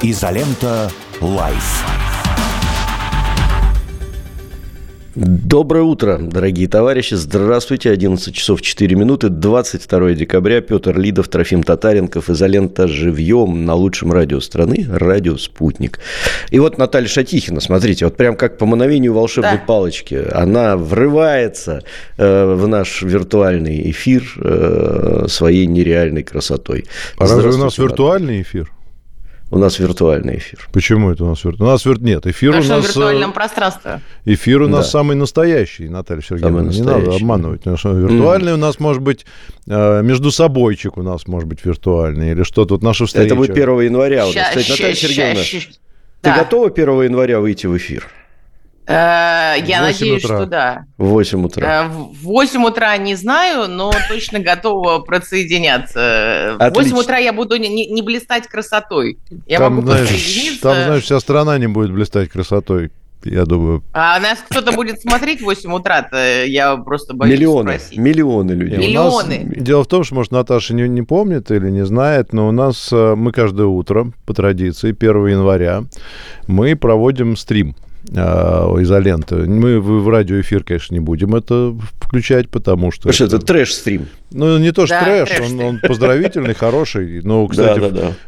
Изолента Live. Доброе утро, дорогие товарищи. Здравствуйте. 11 часов 4 минуты, 22 декабря. Петр Лидов, Трофим Татаренков, Изолента живьем на лучшем радио страны, радио «Спутник». И вот Наталья Шатихина, смотрите, вот прям как по мановению волшебной палочки. Она врывается в наш виртуальный эфир своей нереальной красотой. А разве у нас виртуальный эфир? У нас виртуальный эфир. Почему это у нас виртуальный? У нас нет, эфир потому у нас... в виртуальном пространстве. Эфир у нас самый настоящий, Наталья Сергеевна. Настоящий. Не надо обманывать. Виртуальный у нас может быть... Между собойчик у нас может быть виртуальный. Или что тут наша встреча. Это будет 1 января. Кстати, Наталья Сергеевна, ты готова 1 января выйти в эфир? Я надеюсь, что да. В 8 утра. В 8 утра не знаю, но точно готова присоединяться. В 8 утра я буду не блистать красотой. Я могу присоединиться. Там, знаешь, вся страна не будет блистать красотой, я думаю. А нас кто-то будет смотреть в 8 утра-то, я просто боюсь спросить. Миллионы людей. Миллионы. Дело в том, что, может, Наташа не помнит или не знает, но у нас мы каждое утро, по традиции, 1 января, мы проводим стрим. Изоленты. Мы в радиоэфир, конечно, не будем это включать, потому что... это трэш-стрим. Ну, не то что трэш, он поздравительный, хороший. Но, кстати,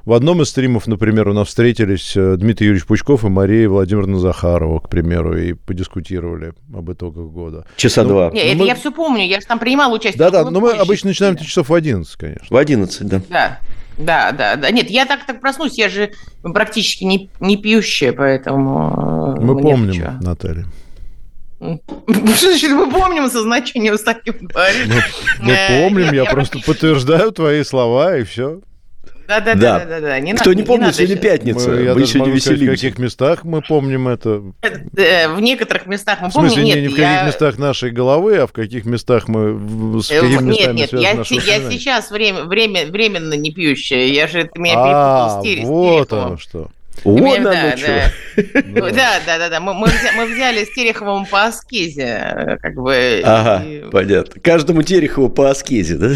в одном из стримов, например, у нас встретились Дмитрий Юрьевич Пучков и Мария Владимировна Захарова, к примеру, и подискутировали об итогах года. Часа два. Нет, это я все помню, я же там принимал участие. Да-да, но мы обычно начинаем часов в 11, конечно. В 11, да. Да. Нет, я так проснусь, я же практически не пьющая, поэтому... Мы помним, ничего. Наталья. Что значит, мы помним со значением, с таким парень? Мы помним, я просто подтверждаю твои слова, и все. Да. Кто не помнит, сегодня пятница, мы сегодня веселимся. В каких местах мы помним это? В некоторых местах мы помним. В смысле, не в каких местах нашей головы, а в каких местах мы... Нет, я сейчас временно не пьющая, я же... Ты меня перепутал с Тересом. Вот оно что. Да. Мы взяли с Тереховым по аскезе, как бы. Понятно. Каждому Терехову по аскезе, да?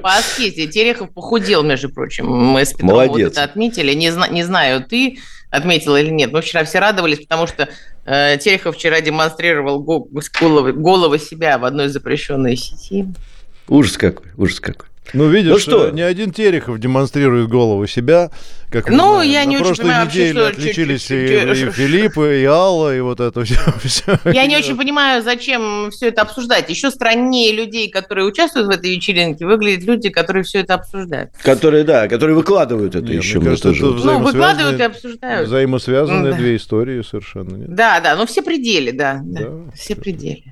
По аскезе. Терехов похудел, между прочим. Мы с Петром вот это отметили. Не знаю, ты отметила или нет. Мы вчера все радовались, потому что Терехов вчера демонстрировал голову себя в одной запрещенной сети. Ужас какой. Ну, видишь, что? Не один Терехов демонстрирует голову себя. Как я не очень понимаю, что... отличились и Филипп, и Алла, и вот это все. Я не очень понимаю, зачем все это обсуждать. Еще страннее людей, которые участвуют в этой вечеринке, выглядят люди, которые все это обсуждают. Которые выкладывают это еще. Выкладывают и обсуждают. Взаимосвязанные две истории совершенно. Да, но все пределы, все пределы.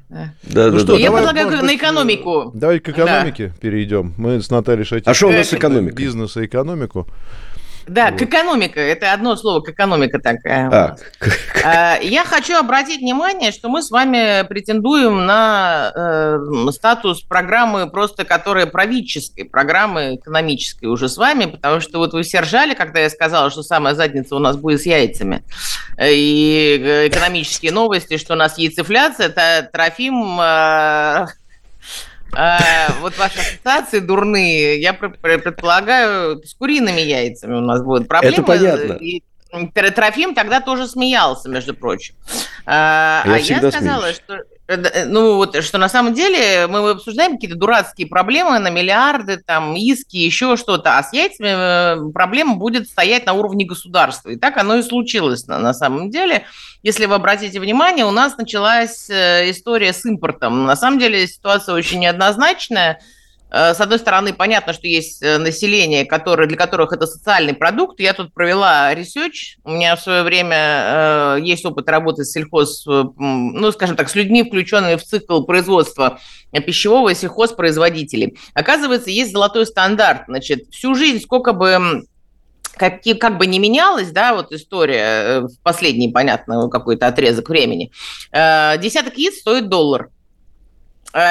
Ну что, я предлагаю на экономику. Давай к экономике перейдем. Мы с Натальей Шатихиной. А что у нас экономика? Бизнес и экономику. Да, вот. К экономика. Это одно слово, к экономика такая. Я хочу обратить внимание, что мы с вами претендуем на статус программы, просто которая правительской, программы экономической уже с вами, потому что вот вы все ржали, когда я сказала, что самая задница у нас будет с яйцами. И экономические новости, что у нас яйцефляция, это Трофим... вот ваши ассоциации дурные, я предполагаю, с куриными яйцами у нас будут проблемы. Это понятно. И Трофим тогда тоже смеялся, между прочим. Я сказала, что, что на самом деле мы обсуждаем какие-то дурацкие проблемы на миллиарды, там, иски, еще что-то, а с яйцами проблема будет стоять на уровне государства. И так оно и случилось на самом деле. Если вы обратите внимание, у нас началась история с импортом. На самом деле ситуация очень неоднозначная. С одной стороны, понятно, что есть население, для которых это социальный продукт. Я тут провела ресерч. У меня в свое время есть опыт работы с с людьми, включенными в цикл производства пищевого и сельхозпроизводителей. Оказывается, есть золотой стандарт. Значит, всю жизнь, сколько бы... Как бы ни менялась, история в последний, понятно, какой-то отрезок времени, десяток яиц стоит $1.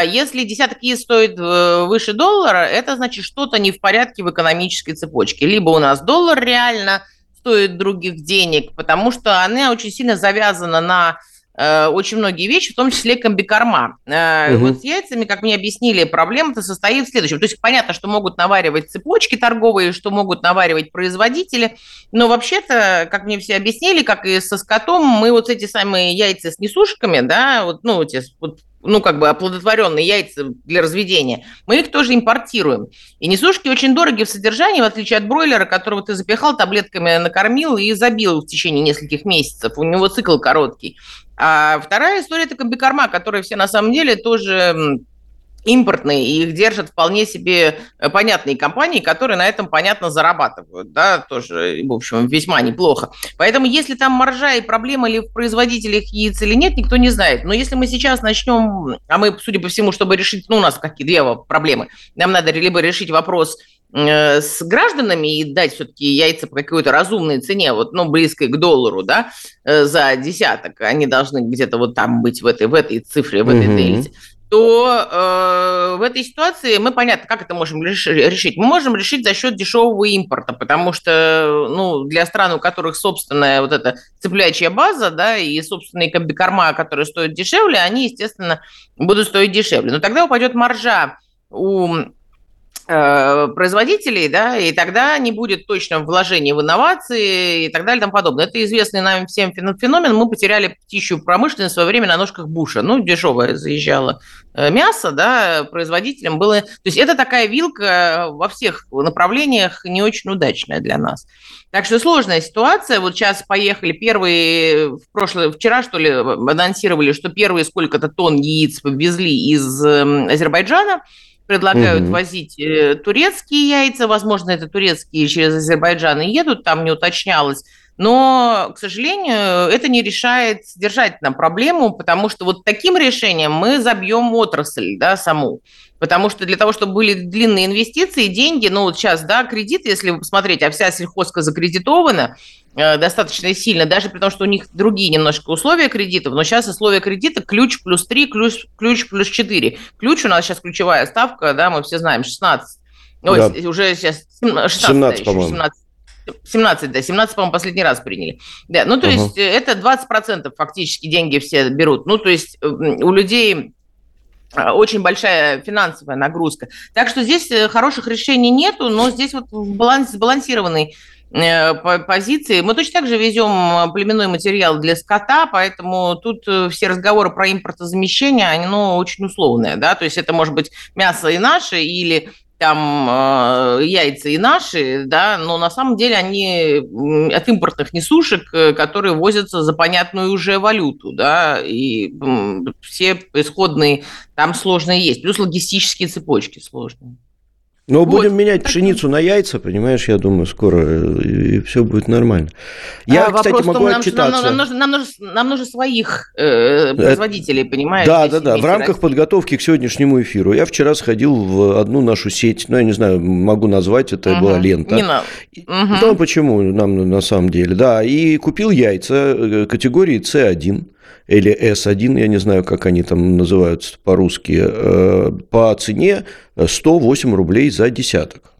Если десяток яиц стоит выше $1, это значит, что-то не в порядке в экономической цепочке. Либо у нас доллар реально стоит других денег, потому что она очень сильно завязана на очень многие вещи, в том числе комбикорма. Вот с яйцами, как мне объяснили, проблема-то состоит в следующем. То есть понятно, что могут наваривать цепочки торговые, что могут наваривать производители, но вообще-то, как мне все объяснили, как и со скотом, мы вот эти самые яйца с несушками, да, вот, ну, те, вот, ну, как бы оплодотворенные яйца для разведения, мы их тоже импортируем. И несушки очень дороги в содержании, в отличие от бройлера, которого ты запихал, таблетками накормил и забил в течение нескольких месяцев. У него цикл короткий. А вторая история – это комбикорма, которые все на самом деле тоже импортные, и их держат вполне себе понятные компании, которые на этом, понятно, зарабатывают, да, тоже, в общем, весьма неплохо. Поэтому если там маржа и проблема ли в производителях яиц или нет, никто не знает. Но если мы сейчас начнем, а мы, судя по всему, чтобы решить, ну, у нас какие две проблемы, нам надо либо решить вопрос с гражданами и дать все-таки яйца по какой-то разумной цене, вот, ну, близкой к доллару, да, за десяток, они должны где-то вот там быть, в этой цифре, в этой цифре, то в этой ситуации мы, понятно, как это можем решить. Мы можем решить за счет дешевого импорта, потому что, ну, для стран, у которых собственная вот эта цыплячья база, да, и собственные комбикорма, которые стоят дешевле, они, естественно, будут стоить дешевле. Но тогда упадет маржа у производителей, да, и тогда не будет точно вложений в инновации и так далее и тому подобное. Это известный нам всем феномен. Мы потеряли птичью промышленность в свое время на ножках Буша. Ну, дешевое заезжало мясо, да, производителям было... То есть это такая вилка во всех направлениях не очень удачная для нас. Так что сложная ситуация. Вот сейчас поехали первые... Вчера, что ли, анонсировали, что первые сколько-то тонн яиц повезли из Азербайджана. Предлагают возить турецкие яйца, возможно, это турецкие через Азербайджан и едут, там не уточнялось. Но, к сожалению, это не решает содержательно проблему, потому что вот таким решением мы забьем отрасль, да, саму. Потому что для того, чтобы были длинные инвестиции, деньги, ну вот сейчас, да, кредит, если вы посмотрите, а вся сельхозка закредитована достаточно сильно, даже при том, что у них другие немножко условия кредитов, но сейчас условия кредита ключ плюс 3, ключ плюс 4. Ключ у нас сейчас ключевая ставка, да, мы все знаем, 16. Да. Ой, уже сейчас 17, по-моему. 17, да, 17, по-моему, последний раз приняли. Да, ну, то есть это 20% фактически деньги все берут. Ну, то есть у людей очень большая финансовая нагрузка. Так что здесь хороших решений нету, но здесь вот сбалансированный позиции. Мы точно так же везем племенной материал для скота, поэтому тут все разговоры про импортозамещение, они, ну, очень условные, да, то есть это может быть мясо и наше, или там яйца и наши, да, но на самом деле они от импортных несушек, которые возятся за понятную уже валюту, да, и все исходные там сложные есть, плюс логистические цепочки сложные. Но вот, будем менять пшеницу на яйца, понимаешь, я думаю, скоро, и все будет нормально. Я, кстати, могу отчитаться. Нам нужно своих производителей, понимаешь? Да. В рамках подготовки к сегодняшнему эфиру я вчера сходил в одну нашу сеть, ну, я не знаю, могу назвать, это была Лента. Не надо. Ну, почему нам на самом деле, да, и купил яйца категории С1. Или S1, я не знаю, как они там называются по-русски, по цене 108 рублей за десяток.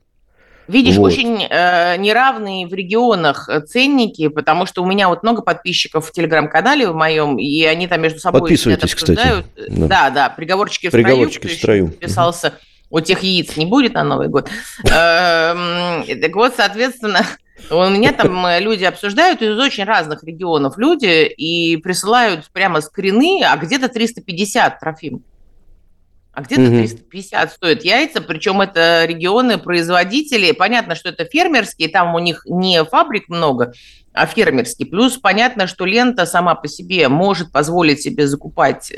Видишь, вот. Очень неравные в регионах ценники, потому что у меня вот много подписчиков в Телеграм-канале в моем, и они там между собой Подписывайтесь, обсуждают. Кстати. Да, приговорчики в строю. Подписался, у тех яиц не будет на Новый год. Так вот, соответственно... У меня там люди обсуждают из очень разных регионов люди и присылают прямо скрины, а где-то 350, Трофим. А где-то 350 стоят яйца, причем это регионы, производители. Понятно, что это фермерские, там у них не фабрик много, а фермерские. Плюс понятно, что Лента сама по себе может позволить себе закупать...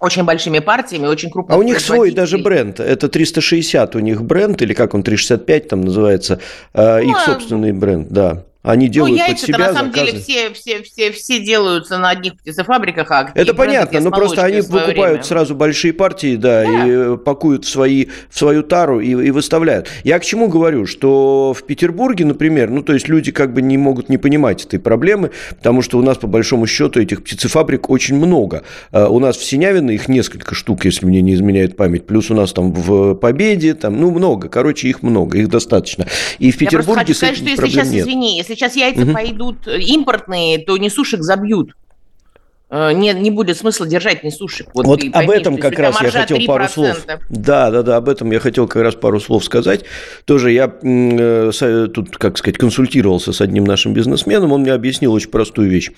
очень большими партиями, очень крупными. А у них свой даже бренд. Это 360 у них бренд, или как он, 365 там называется, их собственный бренд, да. Они делают под себя яйца-то, на самом деле, все делаются на одних птицефабриках. А это понятно, но просто они покупают сразу большие партии, да. И пакуют в свою тару и выставляют. Я к чему говорю, что в Петербурге, например, ну, то есть люди как бы не могут не понимать этой проблемы, потому что у нас, по большому счету, этих птицефабрик очень много. У нас в Синявино их несколько штук, если мне не изменяет память, плюс у нас там в Победе, там, ну, много, их достаточно. И в Петербурге с этим проблем нет. Сейчас яйца пойдут импортные, то несушек забьют. Не будет смысла держать несушек. Вот об этом как раз я хотел 3%. Пару слов. Да, об этом я хотел как раз пару слов сказать. Тоже я тут, как сказать, консультировался с одним нашим бизнесменом, он мне объяснил очень простую вещь.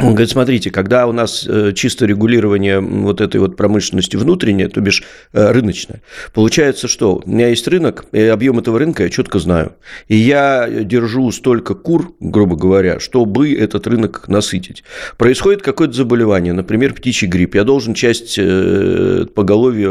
Он говорит, смотрите, когда у нас чисто регулирование вот этой вот промышленности внутреннее, то бишь рыночное, получается, что у меня есть рынок, и объем этого рынка я четко знаю. И я держу столько кур, грубо говоря, чтобы этот рынок насытить. Происходит какое-то заболевание, например, птичий грипп. Я должен часть поголовья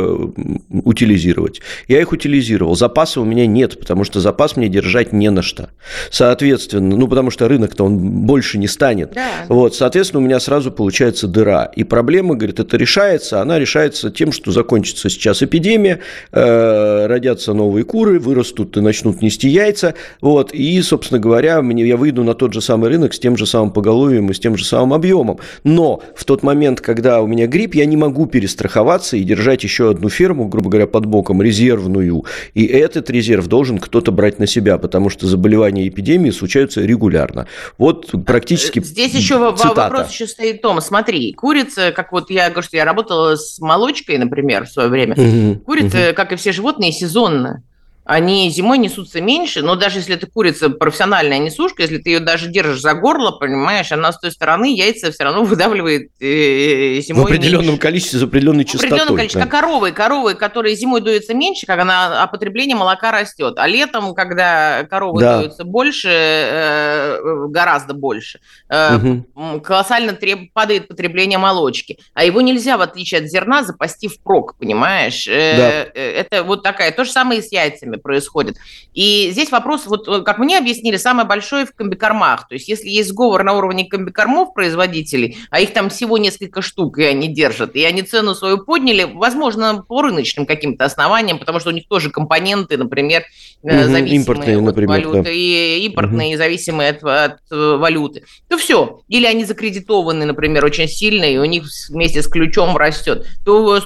утилизировать. Я их утилизировал. Запаса у меня нет, потому что запас мне держать не на что. Соответственно, потому что рынок-то он больше не станет. Да. Вот, соответственно, у меня сразу получается дыра. И проблема, говорит, это решается. Она решается тем, что закончится сейчас эпидемия, родятся новые куры, вырастут и начнут нести яйца. Вот, и, собственно говоря, я выйду на тот же самый рынок с тем же самым поголовьем и с тем же самым объемом. Но в тот момент, когда у меня грипп, я не могу перестраховаться и держать еще одну ферму, грубо говоря, под боком, резервную. И этот резерв должен кто-то брать на себя, потому что заболевания и эпидемии случаются регулярно. Вот практически здесь еще цитата. Вопрос еще стоит, Тома, смотри, курица, как вот я говорю, что я работала с молочкой, например, в свое время, курица, как и все животные, сезонно. Они зимой несутся меньше, но даже если это курица профессиональная несушка, если ты ее даже держишь за горло, понимаешь, она с той стороны яйца все равно выдавливает зимой. В определенном меньше. Количестве, с определенной частотой. В определенном количестве, да. Как коровы, которые зимой дуются меньше, как она, а потребление молока растет. А летом, когда коровы дуются больше, гораздо больше, колоссально падает потребление молочки. А его нельзя, в отличие от зерна, запасти впрок, понимаешь? Это вот такая, то же самое и с яйцами происходит. И здесь вопрос, вот как мне объяснили, самое большое в комбикормах. То есть если есть сговор на уровне комбикормов производителей, а их там всего несколько штук, и они держат, и они цену свою подняли, возможно, по рыночным каким-то основаниям, потому что у них тоже компоненты, например, зависимые импортные, от валюты, и импортные, зависимые от валюты. То все. Или они закредитованы, например, очень сильно, и у них вместе с ключом растет. То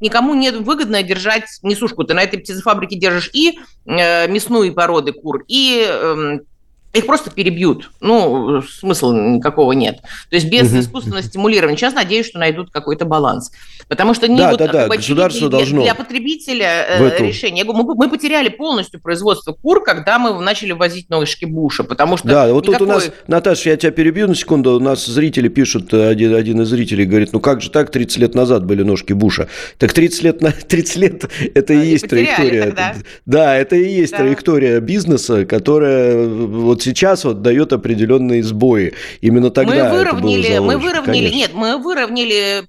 никому не выгодно держать несушку. Ты на этой птицефабрике держишь и мясные породы кур, и их просто перебьют. Смысла никакого нет. То есть без искусственного стимулирования. Сейчас надеюсь, что найдут какой-то баланс. Потому что государство должно для потребителя решение. Мы потеряли полностью производство кур, когда мы начали ввозить ножки Буша. Потому что тут у нас, Наташа, я тебя перебью на секунду. У нас зрители пишут, один из зрителей говорит, как же так, 30 лет назад были ножки Буша. Так 30 лет это и есть траектория. Тогда. Да, это и есть траектория бизнеса, которая сейчас дает определенные сбои. Именно тогда мы выровняли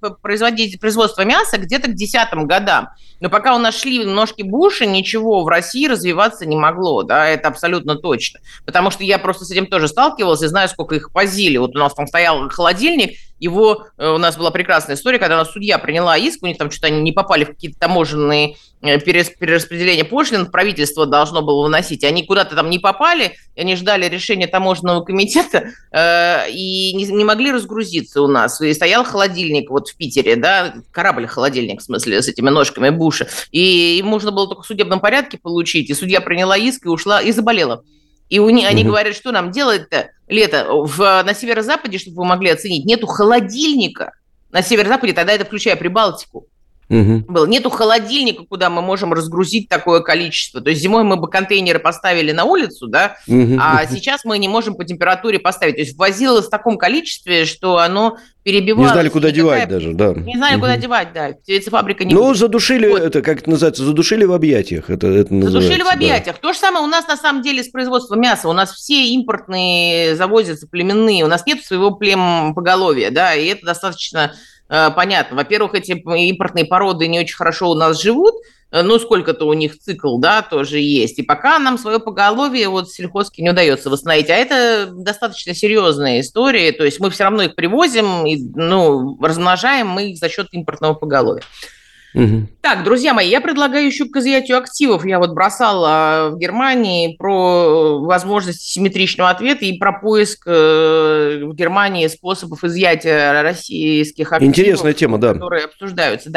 производство мяса где-то к 10-м годам. Но пока у нас шли ножки Буша, ничего в России развиваться не могло. Да, это абсолютно точно. Потому что я просто с этим тоже сталкивалась и знаю, сколько их возили. Вот у нас там стоял холодильник, у нас была прекрасная история, когда у нас судья приняла иск, у них там что-то они не попали в какие-то таможенные перераспределения пошлин, правительство должно было выносить. Они куда-то там не попали, они ждали решения таможенного комитета и не могли разгрузиться у нас. И стоял холодильник в Питере, корабль-холодильник, в смысле, с этими ножками Буша. И им можно было только в судебном порядке получить. И судья приняла иск и ушла, и заболела. И они говорят, что нам делать-то лето? На северо-западе, чтобы вы могли оценить, нету холодильника. На северо-западе, тогда это включая Прибалтику, было. Нету холодильника, куда мы можем разгрузить такое количество. То есть зимой мы бы контейнеры поставили на улицу, а сейчас мы не можем по температуре поставить. То есть ввозилось в таком количестве, что оно перебивалось. Не знали, куда девать даже, да. Не знали, куда девать, да. Птицефабрика не... задушили, это как это называется, задушили в объятиях. Это задушили в объятиях. Да. То же самое у нас на самом деле с производством мяса. У нас все импортные завозятся, племенные. У нас нет своего племпоголовья, и это достаточно... Понятно. Во-первых, эти импортные породы не очень хорошо у нас живут, сколько-то у них цикл, тоже есть. И пока нам свое поголовье сельхозки не удается восстановить. А это достаточно серьезная история. То есть мы все равно их привозим, и, размножаем мы их за счет импортного поголовья. Так, друзья мои, я предлагаю еще к изъятию активов. Я бросала в Германии про возможность симметричного ответа и про поиск в Германии способов изъятия российских активов. Интересная тема, которые обсуждаются,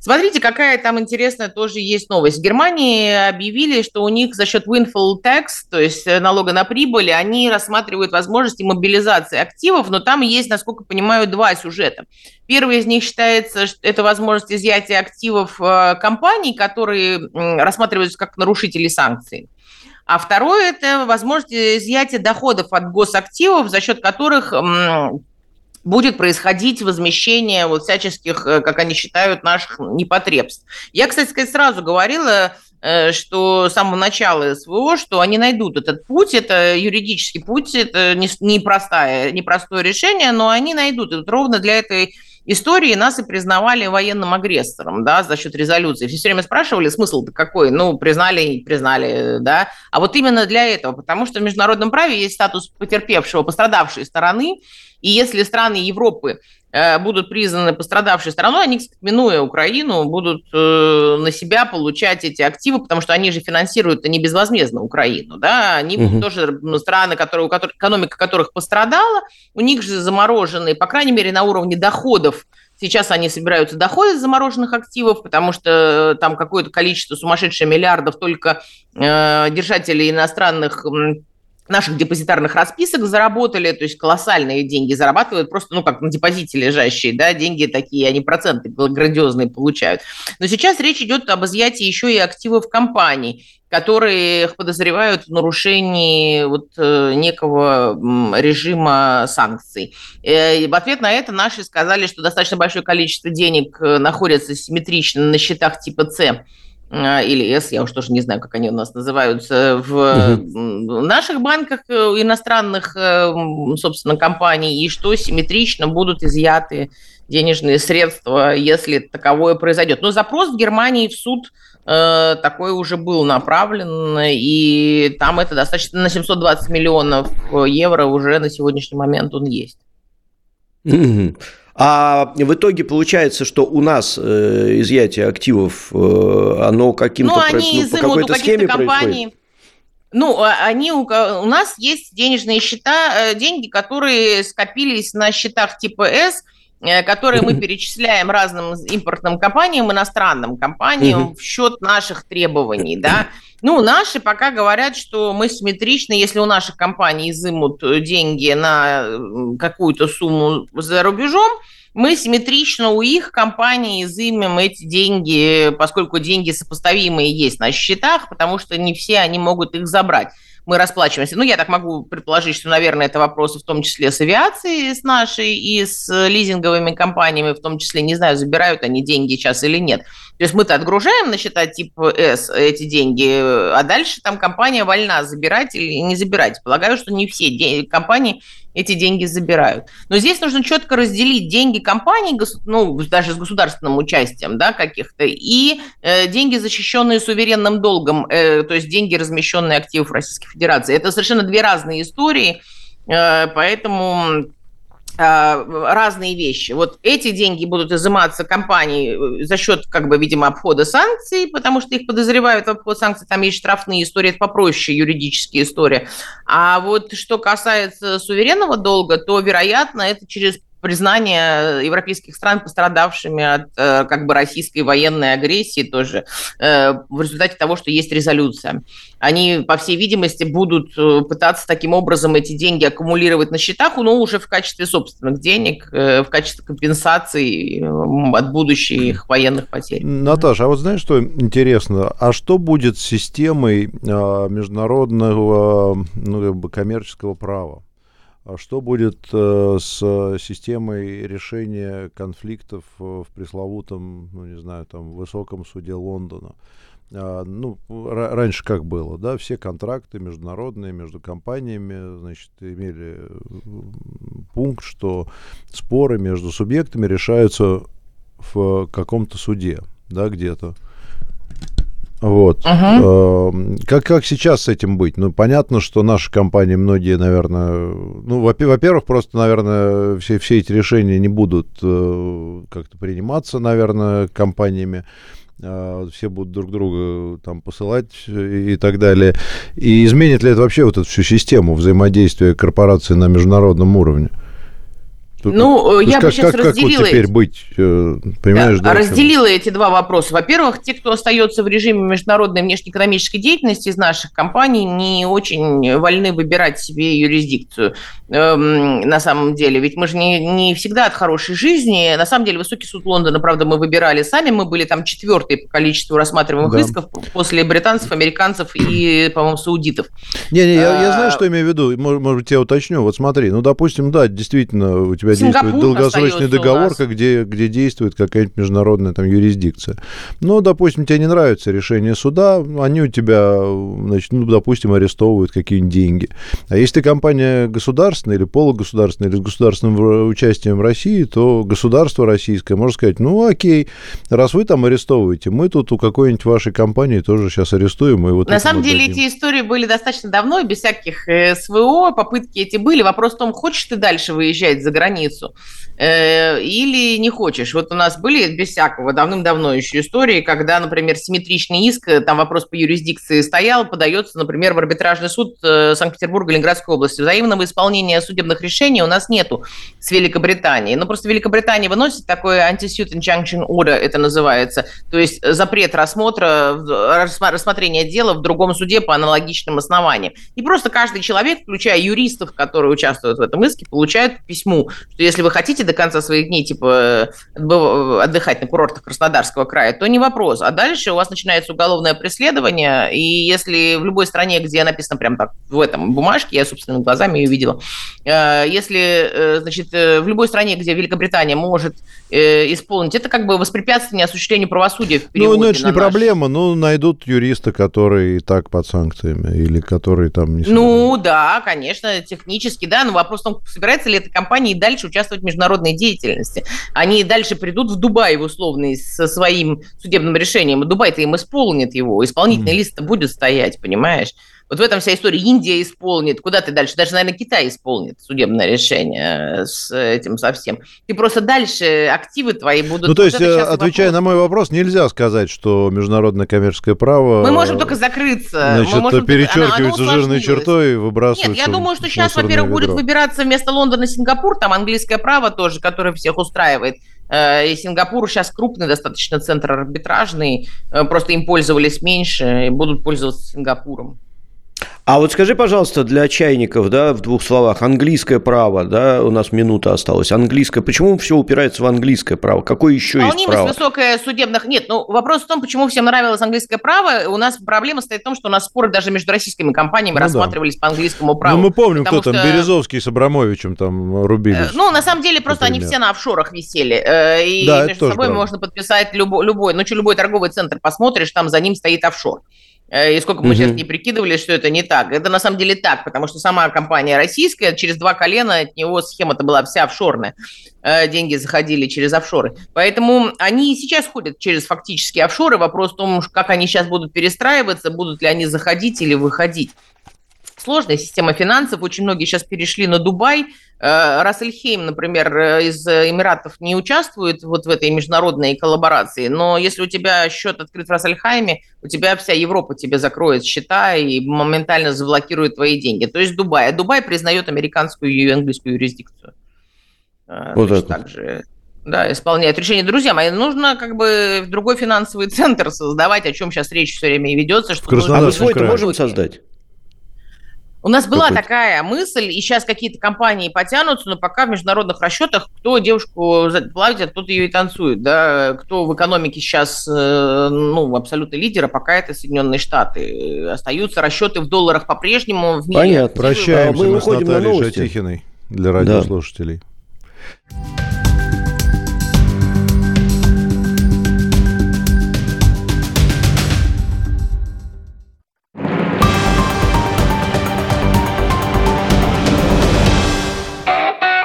Смотрите, какая там интересная тоже есть новость. В Германии объявили, что у них за счет windfall tax, то есть налога на прибыль, они рассматривают возможности мобилизации активов, но там есть, насколько понимаю, два сюжета. Первый из них считается, что это возможность изъятия активов компаний, которые рассматриваются как нарушители санкций. А второе – это возможность изъятия доходов от госактивов, за счет которых будет происходить возмещение вот всяческих, как они считают, наших непотребств. Я, кстати сказать, сразу говорила, что с самого начала СВО, что они найдут этот путь, это юридический путь, это непростое решение, но они найдут. И вот ровно для этой истории нас и признавали военным агрессором, да, за счет резолюции. Все время спрашивали, смысл-то какой? Ну, признали и признали, да. А вот именно для этого, потому что в международном праве есть статус потерпевшего, пострадавшей стороны, и если страны Европы будут признаны пострадавшей стороной, они, минуя Украину, будут на себя получать эти активы, потому что они же финансируют не безвозмездно Украину, да, они тоже страны, которые, экономика которых пострадала, у них же заморожены, по крайней мере, на уровне доходов. Сейчас они собираются доходы с замороженных активов, потому что там какое-то количество сумасшедших миллиардов только держателей иностранных наших депозитарных расписок заработали, то есть колоссальные деньги зарабатывают, просто, ну, как на депозите лежащие, да, деньги такие, они проценты грандиозные получают. Но сейчас речь идет об изъятии еще и активов компаний, которые их подозревают в нарушении вот некого режима санкций. И в ответ на это наши сказали, что достаточно большое количество денег находится симметрично на счетах типа «С», или С, я уж тоже не знаю, как они у нас называются, в наших банках иностранных, собственно, компаний, и что симметрично будут изъяты денежные средства, если таковое произойдет. Но запрос в Германии в суд такой уже был направлен, и там это достаточно на 720 миллионов евро уже на сегодняшний момент он есть. А в итоге получается, что у нас изъятие активов, оно каким-то по какой-то схеме происходит? Ну, они у нас есть денежные счета, деньги, которые скопились на счетах типа «С», которые мы перечисляем разным импортным компаниям, иностранным компаниям в счет наших требований, да. Ну, наши пока говорят, что мы симметрично, если у наших компаний изымут деньги на какую-то сумму за рубежом, мы симметрично у их компаний изымем эти деньги, поскольку деньги сопоставимые есть на счетах, потому что не все они могут их забрать. Мы расплачиваемся. Ну, я так могу предположить, что, наверное, это вопросы в том числе с авиацией, с нашей, и с лизинговыми компаниями, в том числе, не знаю, забирают они деньги сейчас или нет. То есть мы-то отгружаем на счета типа «С» эти деньги, а дальше там компания вольна забирать или не забирать. Полагаю, что не все компании эти деньги забирают. Но здесь нужно четко разделить деньги компаний, ну, даже с государственным участием, да, каких-то, и деньги, защищенные суверенным долгом, то есть деньги, размещенные активов Российской Федерации. Это совершенно две разные истории, поэтому разные вещи. Вот эти деньги будут изыматься компанией за счет, как бы, видимо, обхода санкций, потому что их подозревают в обход санкций, там есть штрафные истории, это попроще юридические истории. А вот что касается суверенного долга, то, вероятно, это через признание европейских стран пострадавшими от, как бы, российской военной агрессии тоже в результате того, что есть резолюция. Они, по всей видимости, будут пытаться таким образом эти деньги аккумулировать на счетах, но уже в качестве собственных денег, в качестве компенсации от будущих военных потерь. Наташа, а вот знаешь, что интересно? А что будет с системой международного, ну, как бы, коммерческого права? Что будет с системой решения конфликтов в пресловутом, ну, не знаю, там, высоком суде Лондона? Ну, раньше как было, да, все контракты международные между компаниями, значит, имели пункт, что споры между субъектами решаются в каком-то суде, да, где-то. Вот. Как сейчас с этим быть? Ну, понятно, что наши компании многие, наверное, ну, во-первых, просто, наверное, все эти решения не будут как-то приниматься, наверное, компаниями. Все будут друг друга там посылать и так далее. И изменит ли это вообще вот эту всю систему взаимодействия корпораций на международном уровне? Тут, ну, я бы сейчас разделила, как теперь быть, понимаешь, да, разделила эти два вопроса. Во-первых, те, кто остается в режиме международной внешнеэкономической деятельности из наших компаний, не очень вольны выбирать себе юрисдикцию на самом деле. Ведь мы же не всегда от хорошей жизни. На самом деле, Высокий суд Лондона, правда, мы выбирали сами. Мы были там 4-й по количеству рассматриваемых исков после британцев, американцев и, по-моему, саудитов. Не-не, я знаю, что имею в виду. Может быть, я уточню. Вот смотри, ну, допустим, да, действительно, у тебя действует долгосрочный договор, где действует какая-нибудь международная там юрисдикция. Но, допустим, тебе не нравится решение суда, они у тебя, значит, ну, допустим, арестовывают какие-нибудь деньги. А если ты компания государственная или полугосударственная, или с государственным участием России, то государство российское может сказать, ну, окей, раз вы там арестовываете, мы тут у какой-нибудь вашей компании тоже сейчас арестуем. И вот на самом деле дадим. Эти истории были достаточно давно, без всяких СВО, попытки эти были. Вопрос в том, хочешь ты дальше выезжать за границу, или не хочешь. Вот у нас были без всякого давным-давно еще истории, когда, например, симметричный иск, там вопрос по юрисдикции стоял, подается, например, в арбитражный суд Санкт-Петербурга, Ленинградской области. Взаимного исполнения судебных решений у нас нету с Великобританией. Но просто Великобритания выносит такой anti-suit injunction order, это называется, то есть запрет рассмотрения дела в другом суде по аналогичным основаниям. И просто каждый человек, включая юристов, которые участвуют в этом иске, получает письмо, что если вы хотите до конца своих дней типа отдыхать на курортах Краснодарского края, то не вопрос. А дальше у вас начинается уголовное преследование, и если в любой стране, где написано прям так в этом бумажке, я, собственно, глазами ее видела, если, значит, в любой стране, где Великобритания может исполнить, это как бы воспрепятствование осуществлению правосудия в переводе. Ну, это же не проблема, но найдут юриста, который и так под санкциями, или который там... не. Ну, да, конечно, технически, да, но вопрос в том, собирается ли эта компания и дальше участвовать в международной деятельности. Они дальше придут в Дубай, условно, со своим судебным решением. Дубай-то им исполнит его. Исполнительный лист-то будет стоять, понимаешь? Вот в этом вся история. Индия исполнит. Куда ты дальше? Даже, наверное, Китай исполнит судебное решение с этим совсем. Ты просто дальше активы твои будут... Ну, то есть, отвечая на мой вопрос, нельзя сказать, что международное коммерческое право... Мы можем только закрыться. Значит, перечеркивается жирной чертой и выбрасывается... Нет, я думаю, что сейчас, во-первых, будет выбираться вместо Лондона Сингапур, там английское право тоже, которое всех устраивает. И Сингапур сейчас крупный достаточно центр арбитражный, просто им пользовались меньше и будут пользоваться Сингапуром. А вот скажи, пожалуйста, для чайников, да, в двух словах, английское право, да, у нас минута осталась, английское, почему все упирается в английское право, какое еще есть право? Вполне высокое судебных, нет, ну, вопрос в том, почему всем нравилось английское право, у нас проблема стоит в том, что у нас споры даже между российскими компаниями рассматривались по английскому праву. Ну, мы помним, кто там, Березовский с Абрамовичем там рубились. Ну, на самом деле, просто они все на офшорах висели, и между собой можно подписать любой, ну, что любой торговый центр посмотришь, там за ним стоит офшор. И сколько мы сейчас не прикидывали, что это не так. Это на самом деле так, потому что сама компания российская, через два колена от него схема-то была вся офшорная. Деньги заходили через офшоры. Поэтому они сейчас ходят через фактически офшоры. Вопрос в том, как они сейчас будут перестраиваться, будут ли они заходить или выходить. Сложная система финансов. Очень многие сейчас перешли на Дубай. Рассельхейм, например, из Эмиратов не участвует вот в этой международной коллаборации, но если у тебя счет открыт в Рассельхайме, у тебя вся Европа тебе закроет счета и моментально заблокирует твои деньги. То есть Дубай. А Дубай признает американскую и английскую юрисдикцию. Вот это. Также, да, исполняет решение. Друзья мои, нужно как бы другой финансовый центр создавать, о чем сейчас речь все время и ведется. Что а мы свой-то можем создать? У нас была такая мысль, и сейчас какие-то компании потянутся, но пока в международных расчетах кто девушку платит, тот ее и танцует. Да? Кто в экономике сейчас ну, абсолютно лидер, а пока это Соединенные Штаты. Остаются расчеты в долларах по-прежнему. В мире. Понятно. Прощаемся мы с Натальей Шатихиной для радиослушателей. Да.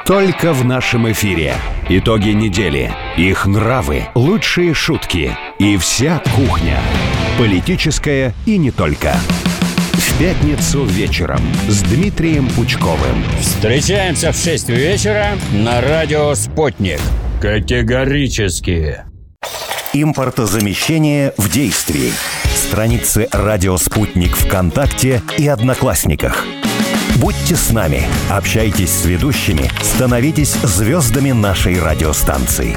Только в нашем эфире. Итоги недели. Их нравы. Лучшие шутки. И вся кухня. Политическая и не только. В пятницу вечером с Дмитрием Пучковым. Встречаемся в 6 вечера на радио «Спутник». Категорически. Импортозамещение в действии. Страницы «Радио Спутник» ВКонтакте и «Одноклассниках». Будьте с нами, общайтесь с ведущими, становитесь звездами нашей радиостанции.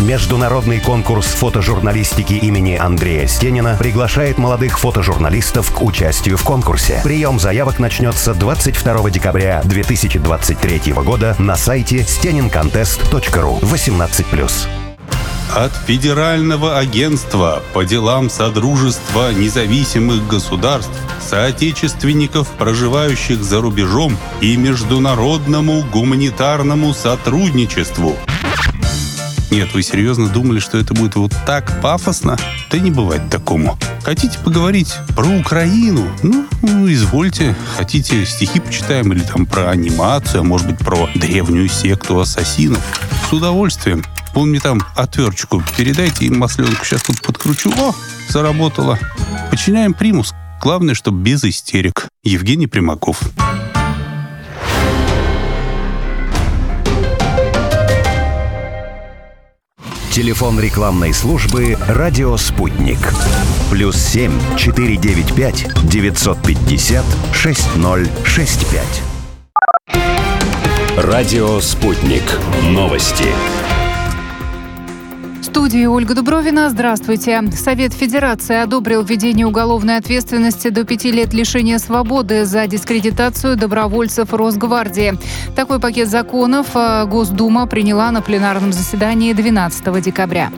Международный конкурс фотожурналистики имени Андрея Стенина приглашает молодых фотожурналистов к участию в конкурсе. Прием заявок начнется 22 декабря 2023 года на сайте stenincontest.ru 18+. От Федерального агентства по делам Содружества независимых государств, соотечественников, проживающих за рубежом, и международному гуманитарному сотрудничеству. Нет, вы серьезно думали, что это будет вот так пафосно? Да не бывает такому. Хотите поговорить про Украину? Ну, извольте. Хотите, стихи почитаем или там про анимацию, а может быть про древнюю секту ассасинов? С удовольствием. Вон мне там отверточку передайте, и масленку сейчас тут подкручу. О, заработало. Подчиняем примус. Главное, чтобы без истерик. Евгений Примаков. Телефон рекламной службы «Радио Спутник». +7 495 950 6065. «Радио Спутник». Новости. В студии Ольга Дубровина. Здравствуйте. Совет Федерации одобрил введение уголовной ответственности до 5 лет лишения свободы за дискредитацию добровольцев Росгвардии. Такой пакет законов Госдума приняла на пленарном заседании 12 декабря.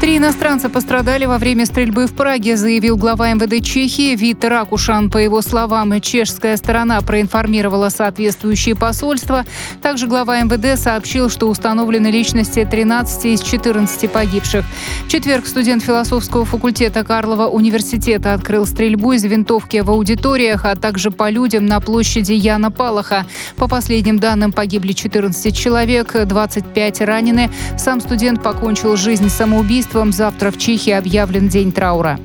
3 иностранца пострадали во время стрельбы в Праге, заявил глава МВД Чехии Витер Акушан. По его словам, чешская сторона проинформировала соответствующие посольства. Также глава МВД сообщил, что установлены личности 13 из 14 погибших. В четверг студент философского факультета Карлова университета открыл стрельбу из винтовки в аудиториях, а также по людям на площади Яна Палаха. По последним данным, погибли 14 человек, 25 ранены. Сам студент покончил жизнь самоубийством. Завтра в Чехии объявлен день траура.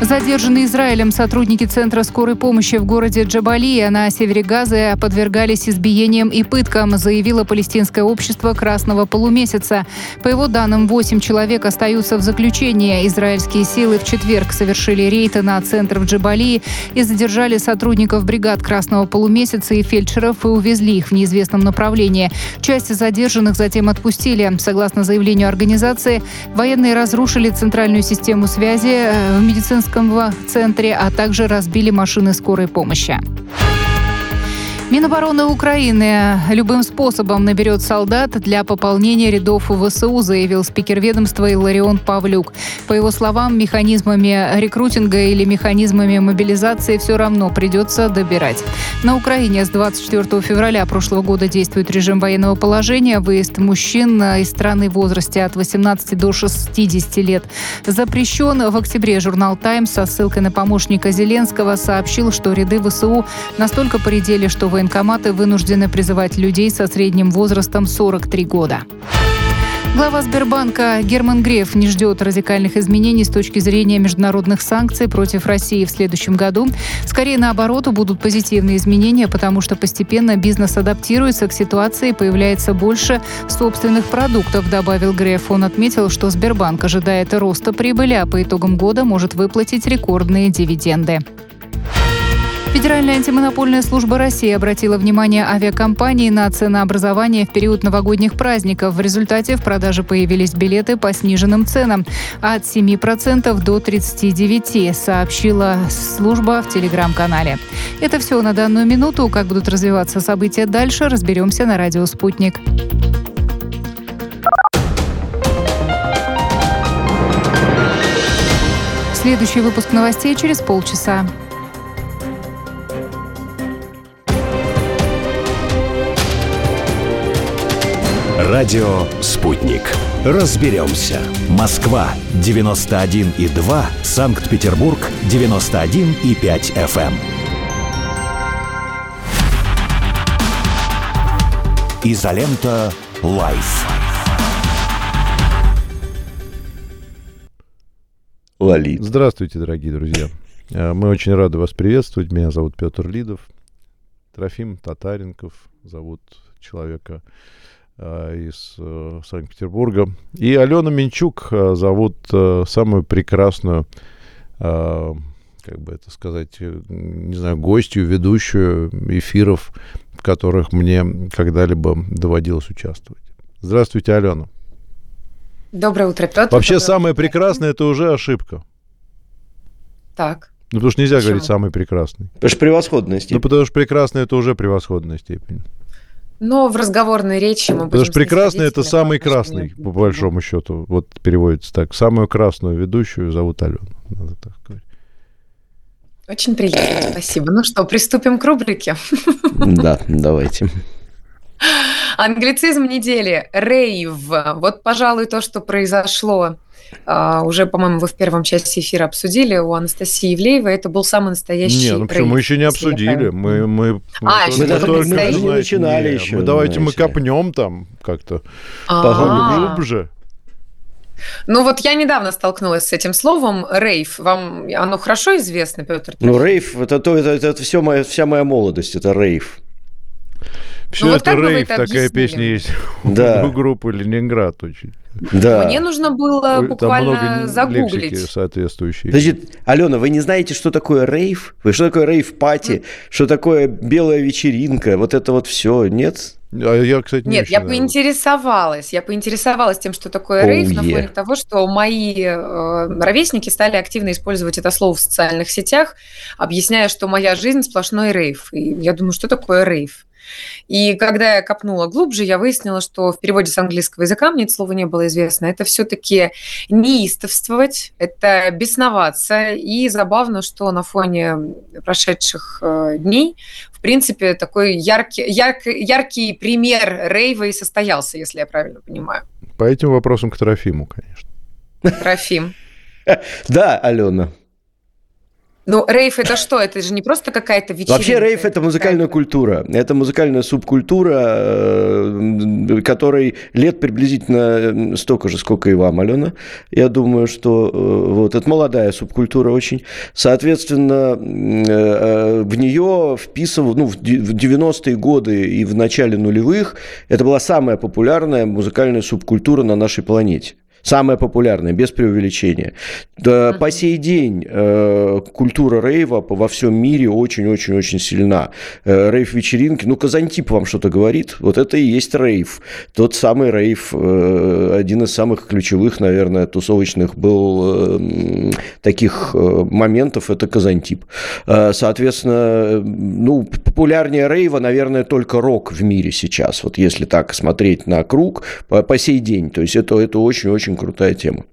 Задержанные Израилем сотрудники Центра скорой помощи в городе Джабалия на севере Газы подвергались избиениям и пыткам, заявило палестинское общество «Красного полумесяца». По его данным, 8 человек остаются в заключении. Израильские силы в четверг совершили рейд на центр в Джабалии и задержали сотрудников бригад «Красного полумесяца» и фельдшеров и увезли их в неизвестном направлении. Часть задержанных затем отпустили. Согласно заявлению организации, военные разрушили центральную систему связи в медицинском центре, а также разбили машины скорой помощи. Минобороны Украины любым способом наберет солдат для пополнения рядов ВСУ, заявил спикер ведомства Илларион Павлюк. По его словам, механизмами рекрутинга или механизмами мобилизации все равно придется добирать. На Украине с 24 февраля прошлого года действует режим военного положения. Выезд мужчин из страны в возрасте от 18 до 60 лет запрещен. В октябре журнал «Таймс» со ссылкой на помощника Зеленского сообщил, что ряды ВСУ настолько поредели, что военкоматы вынуждены призывать людей со средним возрастом 43 года. Глава Сбербанка Герман Греф не ждет радикальных изменений с точки зрения международных санкций против России в следующем году. Скорее, наоборот, будут позитивные изменения, потому что постепенно бизнес адаптируется к ситуации и появляется больше собственных продуктов, добавил Греф. Он отметил, что Сбербанк ожидает роста прибыли, а по итогам года может выплатить рекордные дивиденды. Федеральная антимонопольная служба России обратила внимание авиакомпаний на ценообразование в период новогодних праздников. В результате в продаже появились билеты по сниженным ценам от 7% до 39%, сообщила служба в Telegram-канале. Это все на данную минуту. Как будут развиваться события дальше, разберемся на «Радио Спутник». Следующий выпуск новостей через полчаса. Радио «Спутник». Разберемся. Москва 91,2, Санкт-Петербург 91,5 FM. Изолента Live. Лолит. Здравствуйте, дорогие друзья. Мы очень рады вас приветствовать. Меня зовут Петр Лидов. Трофим Татаренков зовут человека из Санкт-Петербурга. И Алену Минчук зовут самую прекрасную как бы это сказать, не знаю, гостью, ведущую эфиров, в которых мне когда-либо доводилось участвовать. Здравствуйте, Алена. Доброе утро, Петр. Вообще самое прекрасное – это уже ошибка. Так. Ну, потому что нельзя говорить «самый прекрасный». Потому что превосходная степень. Ну, потому что прекрасное – это уже превосходная степень. Но в разговорной речи мы будем... Потому что прекрасный – это самый красный, по большому счету. Вот переводится так. Самую красную ведущую зовут Алену. Надо так говорить. Очень приятно, спасибо. Ну что, приступим к рубрике? Да, давайте. Англицизм недели. Рейв. Вот, пожалуй, то, что произошло. Уже, по-моему, вы в первом части эфира обсудили у Анастасии Ивлеевой. Это был самый настоящий... Нет, ну почему? Мы еще не обсудили. Мы только начинали еще. Давайте мы копнем там как-то глубже. Ну вот я недавно столкнулась с этим словом «рейв». Вам оно хорошо известно, Петр? Ну, рейв – это вся моя молодость, это рейв. Все ну, это вот рейв, это такая песня есть у группы «Ленинград» очень. Да. Мне нужно было буквально загуглить. Там много лексики соответствующие. Значит, Алена, вы не знаете, что такое рейв? Вы что такое рейв-пати? Что такое белая вечеринка? Вот это вот все, нет? А я, кстати, не Нет, я поинтересовалась. Я поинтересовалась тем, что такое рейв, на фоне того, что мои ровесники стали активно использовать это слово в социальных сетях, объясняя, что моя жизнь сплошной рейв. И я думаю, что такое рейв? И когда я копнула глубже, я выяснила, что в переводе с английского языка мне это слово не было известно. Это все-таки неистовствовать, это бесноваться. И забавно, что на фоне прошедших дней, в принципе, такой яркий пример рейва и состоялся, если я правильно понимаю. По этим вопросам к Трофиму, конечно. Трофим. Да, Алена. Ну, рейв – это что? Это же не просто какая-то вечеринка. Вообще рейв – это музыкальная культура. Это музыкальная субкультура, которой лет приблизительно столько же, сколько и вам, Алена. Я думаю, что вот это молодая субкультура очень. Соответственно, в нее вписывал, ну, в 90-е годы и в начале нулевых это была самая популярная музыкальная субкультура на нашей планете. Самое популярное, без преувеличения. Да, по сей день культура рейва во всем мире очень-очень-очень сильна. Рейв-вечеринки. Ну, Казантип вам что-то говорит. Вот это и есть рейв. Тот самый рейв, один из самых ключевых, наверное, тусовочных был таких моментов. Это Казантип. Соответственно, ну, популярнее рейва, наверное, только рок в мире сейчас. Вот если так смотреть на круг, по сей день. То есть, это очень-очень крутая тема.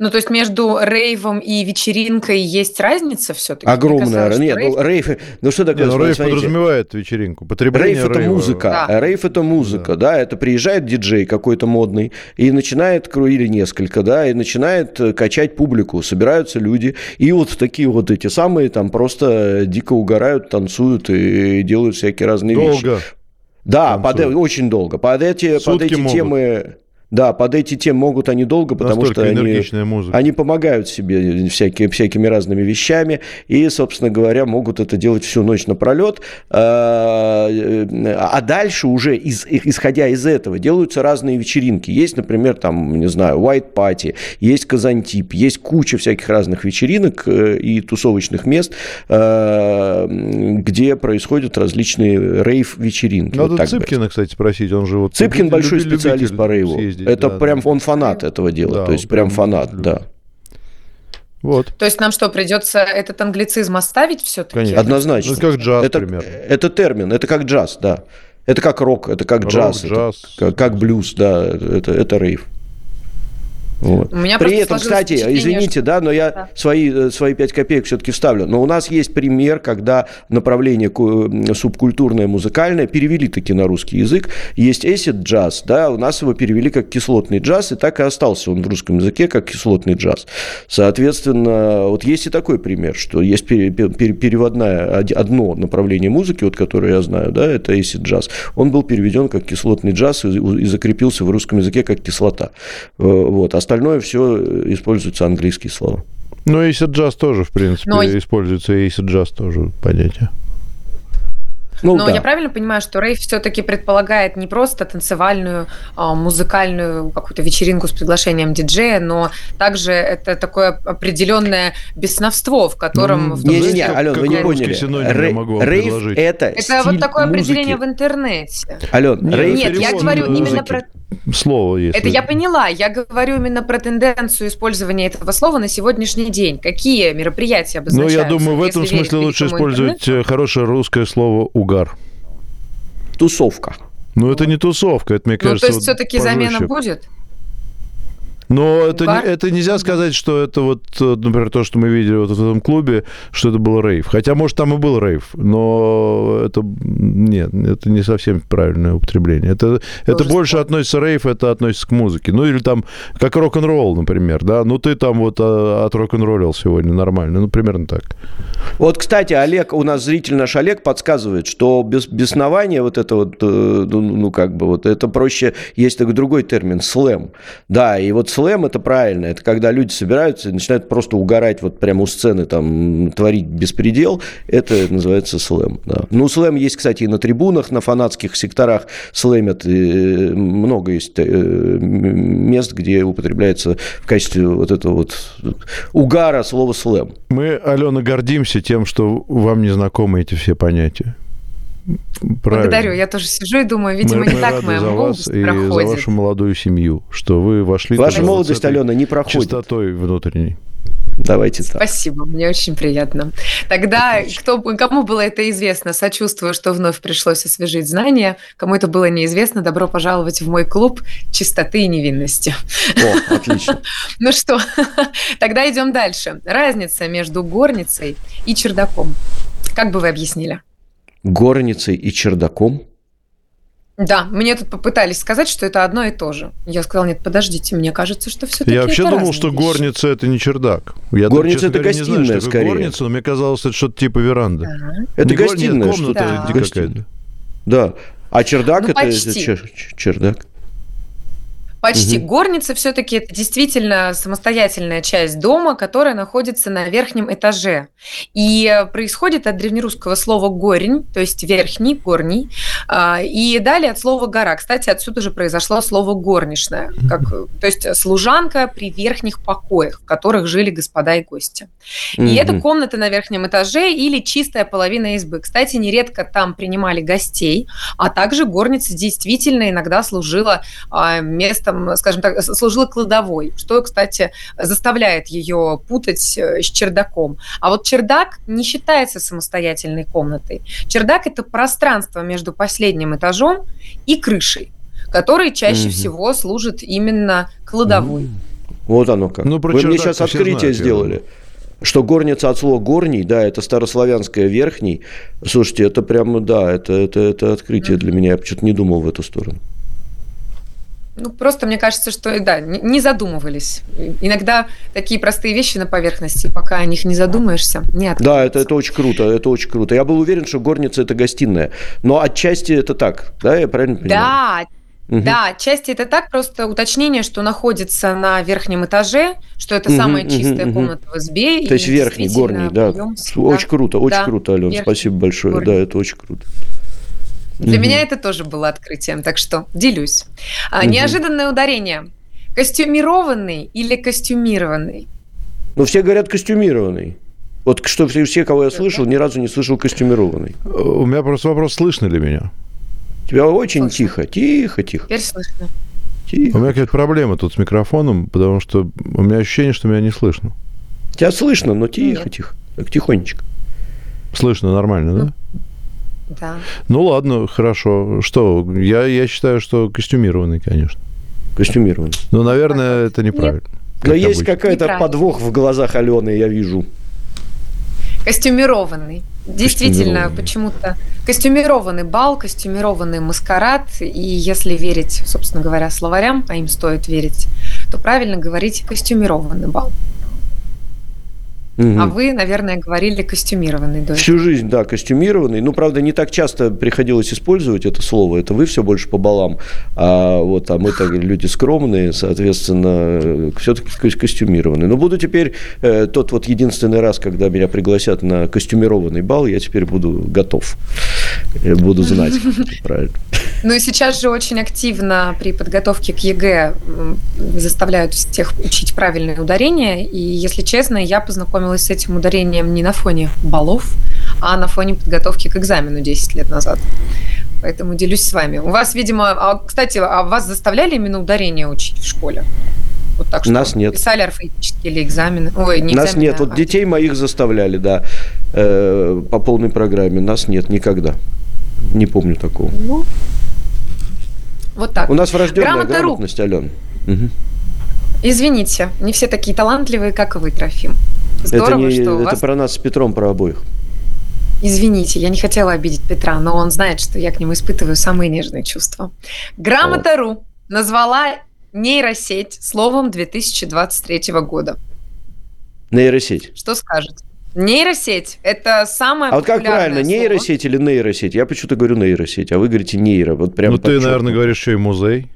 Ну, то есть между рейвом и вечеринкой есть разница все-таки? Огромная разница. Нет, рейв... Ну, что такое? Нет, рейв подразумевает вечеринку. Рейв – это музыка. Да. Рейв – это музыка, да. Это приезжает диджей какой-то модный и начинает, или несколько, да, и начинает качать публику. Собираются люди. И вот такие вот эти самые там просто дико угорают, танцуют и делают всякие разные вещи. Да, очень долго. Под эти темы... Да, под эти темы могут они долго, потому что они помогают себе всякими разными вещами и, собственно говоря, могут это делать всю ночь напролет. А дальше уже, исходя из этого, делаются разные вечеринки. Есть, например, там, не знаю, White Party, есть Казантип, есть куча всяких разных вечеринок и тусовочных мест, где происходят различные рейв-вечеринки. Надо вот Цыпкина, кстати, спросить. Он же вот Цыпкин большой специалист по рейву. Съездить, это прям он фанат этого дела, да, то есть прям фанат, любит. Да. Вот. То есть нам что, придется этот англицизм оставить все-таки? Конечно. Однозначно. Это как джаз, например. Это термин, это как джаз, да. Это как рок, это как джаз, как блюз, да, это рейв. Вот. При этом, кстати, извините, да, но я свои 5 копеек все-таки вставлю. Но у нас есть пример, когда направление субкультурное, музыкальное перевели таки на русский язык. Есть acid джаз, да, у нас его перевели как кислотный джаз, и так и остался он в русском языке как кислотный джаз. Соответственно, вот есть и такой пример, что есть переводное одно направление музыки, вот которое я знаю, да, это acid джаз. Он был переведен как кислотный джаз и закрепился в русском языке как кислота. Вот. Остальное все используются английские слова. Ну, acid jazz тоже, в принципе, используется, и acid jazz тоже понятие. Ну, но да. Я правильно понимаю, что рейв все-таки предполагает не просто танцевальную, музыкальную какую-то вечеринку с приглашением диджея, но также это такое определенное бесновство, в котором... Не-не-не, Алён, вы не поняли. Рейв – это стиль вот такое музыки. Определение в интернете. Алён, рейв... Нет, я говорю музыки. Именно про... Слово, если... Это я поняла. Я говорю именно про тенденцию использования этого слова на сегодняшний день. Какие мероприятия обозначаются? Ну, я думаю, в этом смысле лучше использовать хорошее русское слово «угар». Тусовка. Ну, это не тусовка, это, мне кажется... Ну, то есть все-таки пожестче. Замена будет? Но это нельзя сказать, что это вот, например, то, что мы видели вот в этом клубе, что это был рейв. Хотя, может, там и был рейв, но это нет, это не совсем правильное употребление. Это больше относится рейв, это относится к музыке. Ну, или там, как рок-н-ролл, например, да. Ну, ты там вот от рок-н-роллил сегодня нормально. Ну, примерно так. Вот, кстати, Олег, у нас зритель наш Олег подсказывает, что беснование вот это вот, ну, как бы вот, это проще, есть такой другой термин, слэм. Да, и вот слэм – это правильно, это когда люди собираются и начинают просто угорать вот прямо у сцены, там, творить беспредел, это называется слэм. Да. Ну, слэм есть, кстати, и на трибунах, на фанатских секторах слэмят, много есть мест, где употребляется в качестве вот этого вот угара слово слэм. Мы, Алена, гордимся тем, что вам не знакомы эти все понятия. Правильно. Благодарю, я тоже сижу и думаю, видимо, не так моя молодость проходит. Мы рады за вас и за вашу молодую семью, что вы вошли... Ваша молодость, Алена, не проходит. Чистотой внутренней. Давайте так. Спасибо, мне очень приятно. Тогда, кому было это известно, сочувствую, что вновь пришлось освежить знания. Кому это было неизвестно, добро пожаловать в мой клуб чистоты и невинности. О, отлично. Ну что, тогда идем дальше. Разница между горницей и чердаком. Как бы вы объяснили? Горницей и чердаком? Да, мне тут попытались сказать, что это одно и то же. Я сказал, нет, подождите, мне кажется, что все-таки это разные. Я вообще думал, что горница – это не чердак. Я горница – это гостиная, не знаю, что скорее. Горница, но мне казалось, это что-то типа веранды. Ага. Это не гостиная. Горница, комната да. Какая-то. Да, а чердак – это почти. Чердак. Почти. Угу. Горница все-таки это действительно самостоятельная часть дома, которая находится на верхнем этаже. И происходит от древнерусского слова «горень», то есть «верхний», «горний», и далее от слова «гора». Кстати, отсюда же произошло слово «горничная», то есть служанка при верхних покоях, в которых жили господа и гости. И это комната на верхнем этаже или чистая половина избы. Кстати, нередко там принимали гостей, а также горница действительно иногда служила местом, скажем так, служила кладовой, что, кстати, заставляет ее путать с чердаком. А вот чердак не считается самостоятельной комнатой. Чердак – это пространство между последним этажом и крышей, который чаще всего служит именно кладовой. Вот оно как. Ну, вы мне сейчас открытие сделали. Что горница от слова «горний», да, это старославянское «верхний». Слушайте, это прямо, да, это открытие для меня. Я почему-то не думал в эту сторону. Ну, просто мне кажется, что, да, не задумывались. Иногда такие простые вещи на поверхности, пока о них не задумаешься, не открываются. Да, это очень круто, это очень круто. Я был уверен, что горница – это гостиная, но отчасти это так, да, я правильно понимаю? Да. Да, отчасти это так, просто уточнение, что находится на верхнем этаже, что это самая чистая комната в избе. То есть верхний, горний, да. Очень круто, очень круто, Алена, спасибо большое, да, это очень круто. Для меня это тоже было открытием, так что делюсь. Неожиданное ударение. Костюмированный или костюмированный? Ну, все говорят костюмированный. Вот что все, кого я слышал, ни разу не слышал костюмированный. У меня просто вопрос, слышно ли меня? Тебя очень слышно. Тихо. Теперь слышно. Тихо. У меня какая-то проблема тут с микрофоном, потому что у меня ощущение, что меня не слышно. Тебя слышно, но тихо. Так, тихонечко. Слышно нормально, да? Да. Ну, ладно, хорошо. Что, я считаю, что костюмированный, конечно. Костюмированный. Ну, наверное, это неправильно. Но есть какой-то подвох в глазах Алены, я вижу. Костюмированный. Действительно, почему-то. Костюмированный бал, костюмированный маскарад. И если верить, собственно говоря, словарям, а им стоит верить, то правильно говорить костюмированный бал. А вы, наверное, говорили костюмированный до этого. Всю жизнь, да, костюмированный. Ну, правда, не так часто приходилось использовать это слово. Это вы все больше по балам. А вот а мы-то люди скромные, соответственно, все-таки костюмированные. Но буду теперь тот вот единственный раз, когда меня пригласят на костюмированный бал, я теперь буду готов. буду знать, правильно. Ну и сейчас же очень активно при подготовке к ЕГЭ заставляют всех учить правильные ударения. И, если честно, я познакомилась с этим ударением не на фоне баллов, а на фоне подготовки к экзамену 10 лет назад. Поэтому делюсь с вами. У вас, видимо... Кстати, а вас заставляли именно ударение учить в школе? Вот так, что нас нет. Писали орфоэпические или экзамены? Ой, не нас экзамены, нет. Вот детей моих заставляли, да, по полной программе. Нас нет никогда. Не помню такого. Ну... Вот так. У нас врожденная грамотность, Алена. Угу. Извините, не все такие талантливые, как вы, Трофим. Здорово, это не, что у вас... Это про нас с Петром, про обоих. Извините, я не хотела обидеть Петра, но он знает, что я к нему испытываю самые нежные чувства. Грамота.ру назвала нейросеть словом 2023 года. Нейросеть. Что скажет? Нейросеть – это самое популярное слово. А вот как правильно, нейросеть или нейросеть? Я почему-то говорю нейросеть, а вы говорите нейро. Вот прям ты, наверное, говоришь еще и музей.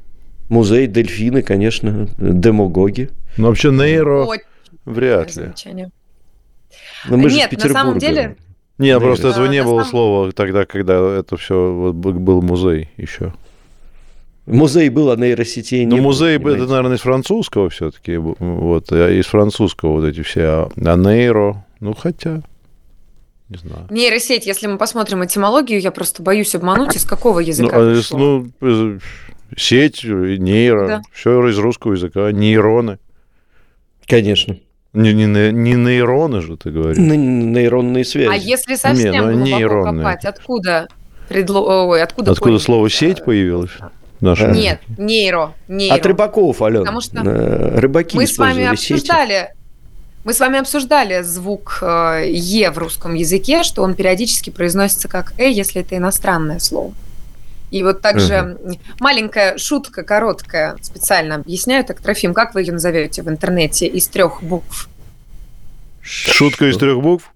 Музей, дельфины, конечно, демагоги. Но вообще нейро вряд ли. Нет, на самом деле… Нет, просто этого не было слова тогда, когда это все был музей еще. Музей был, а нейросетей не было. Ну, музей, это, наверное, из французского все-таки. Вот, из французского вот эти все. А нейро... Ну, хотя, не знаю. Нейросеть, если мы посмотрим этимологию, я просто боюсь обмануть, из какого языка пришло? Ну, сеть, нейро, да. Все из русского языка, нейроны. Конечно. Не нейроны же, ты говоришь. Нейронные связи. А если совсем глубоко копать, откуда слово «сеть» появилось? Нет, нейро. От рыбаков, Алена. Потому что рыбаки мы с вами обсуждали... Сети. Мы с вами обсуждали звук «е» в русском языке, что он периодически произносится как «э», если это иностранное слово. И вот также маленькая шутка, короткая, специально объясняю. Так, Трофим, как вы ее назовете в интернете из 3 букв? Шутка из 3 букв?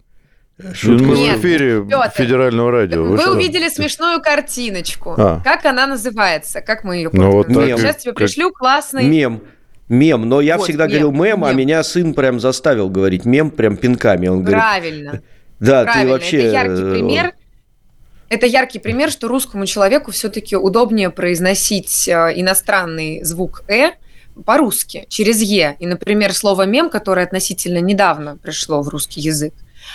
Шутка. Мы в эфире Федерального радио. Вы увидели смешную картиночку. Как она называется? Как мы ее подготовили? Сейчас тебе пришлю классный... Мем, но я всегда говорил мем, а меня сын прям заставил говорить мем, прям пинками. Он правильно. Да, правильно. Ты вообще... Это яркий пример, что русскому человеку все-таки удобнее произносить иностранный звук «э» по-русски, через «е». И, например, слово «мем», которое относительно недавно пришло в русский язык,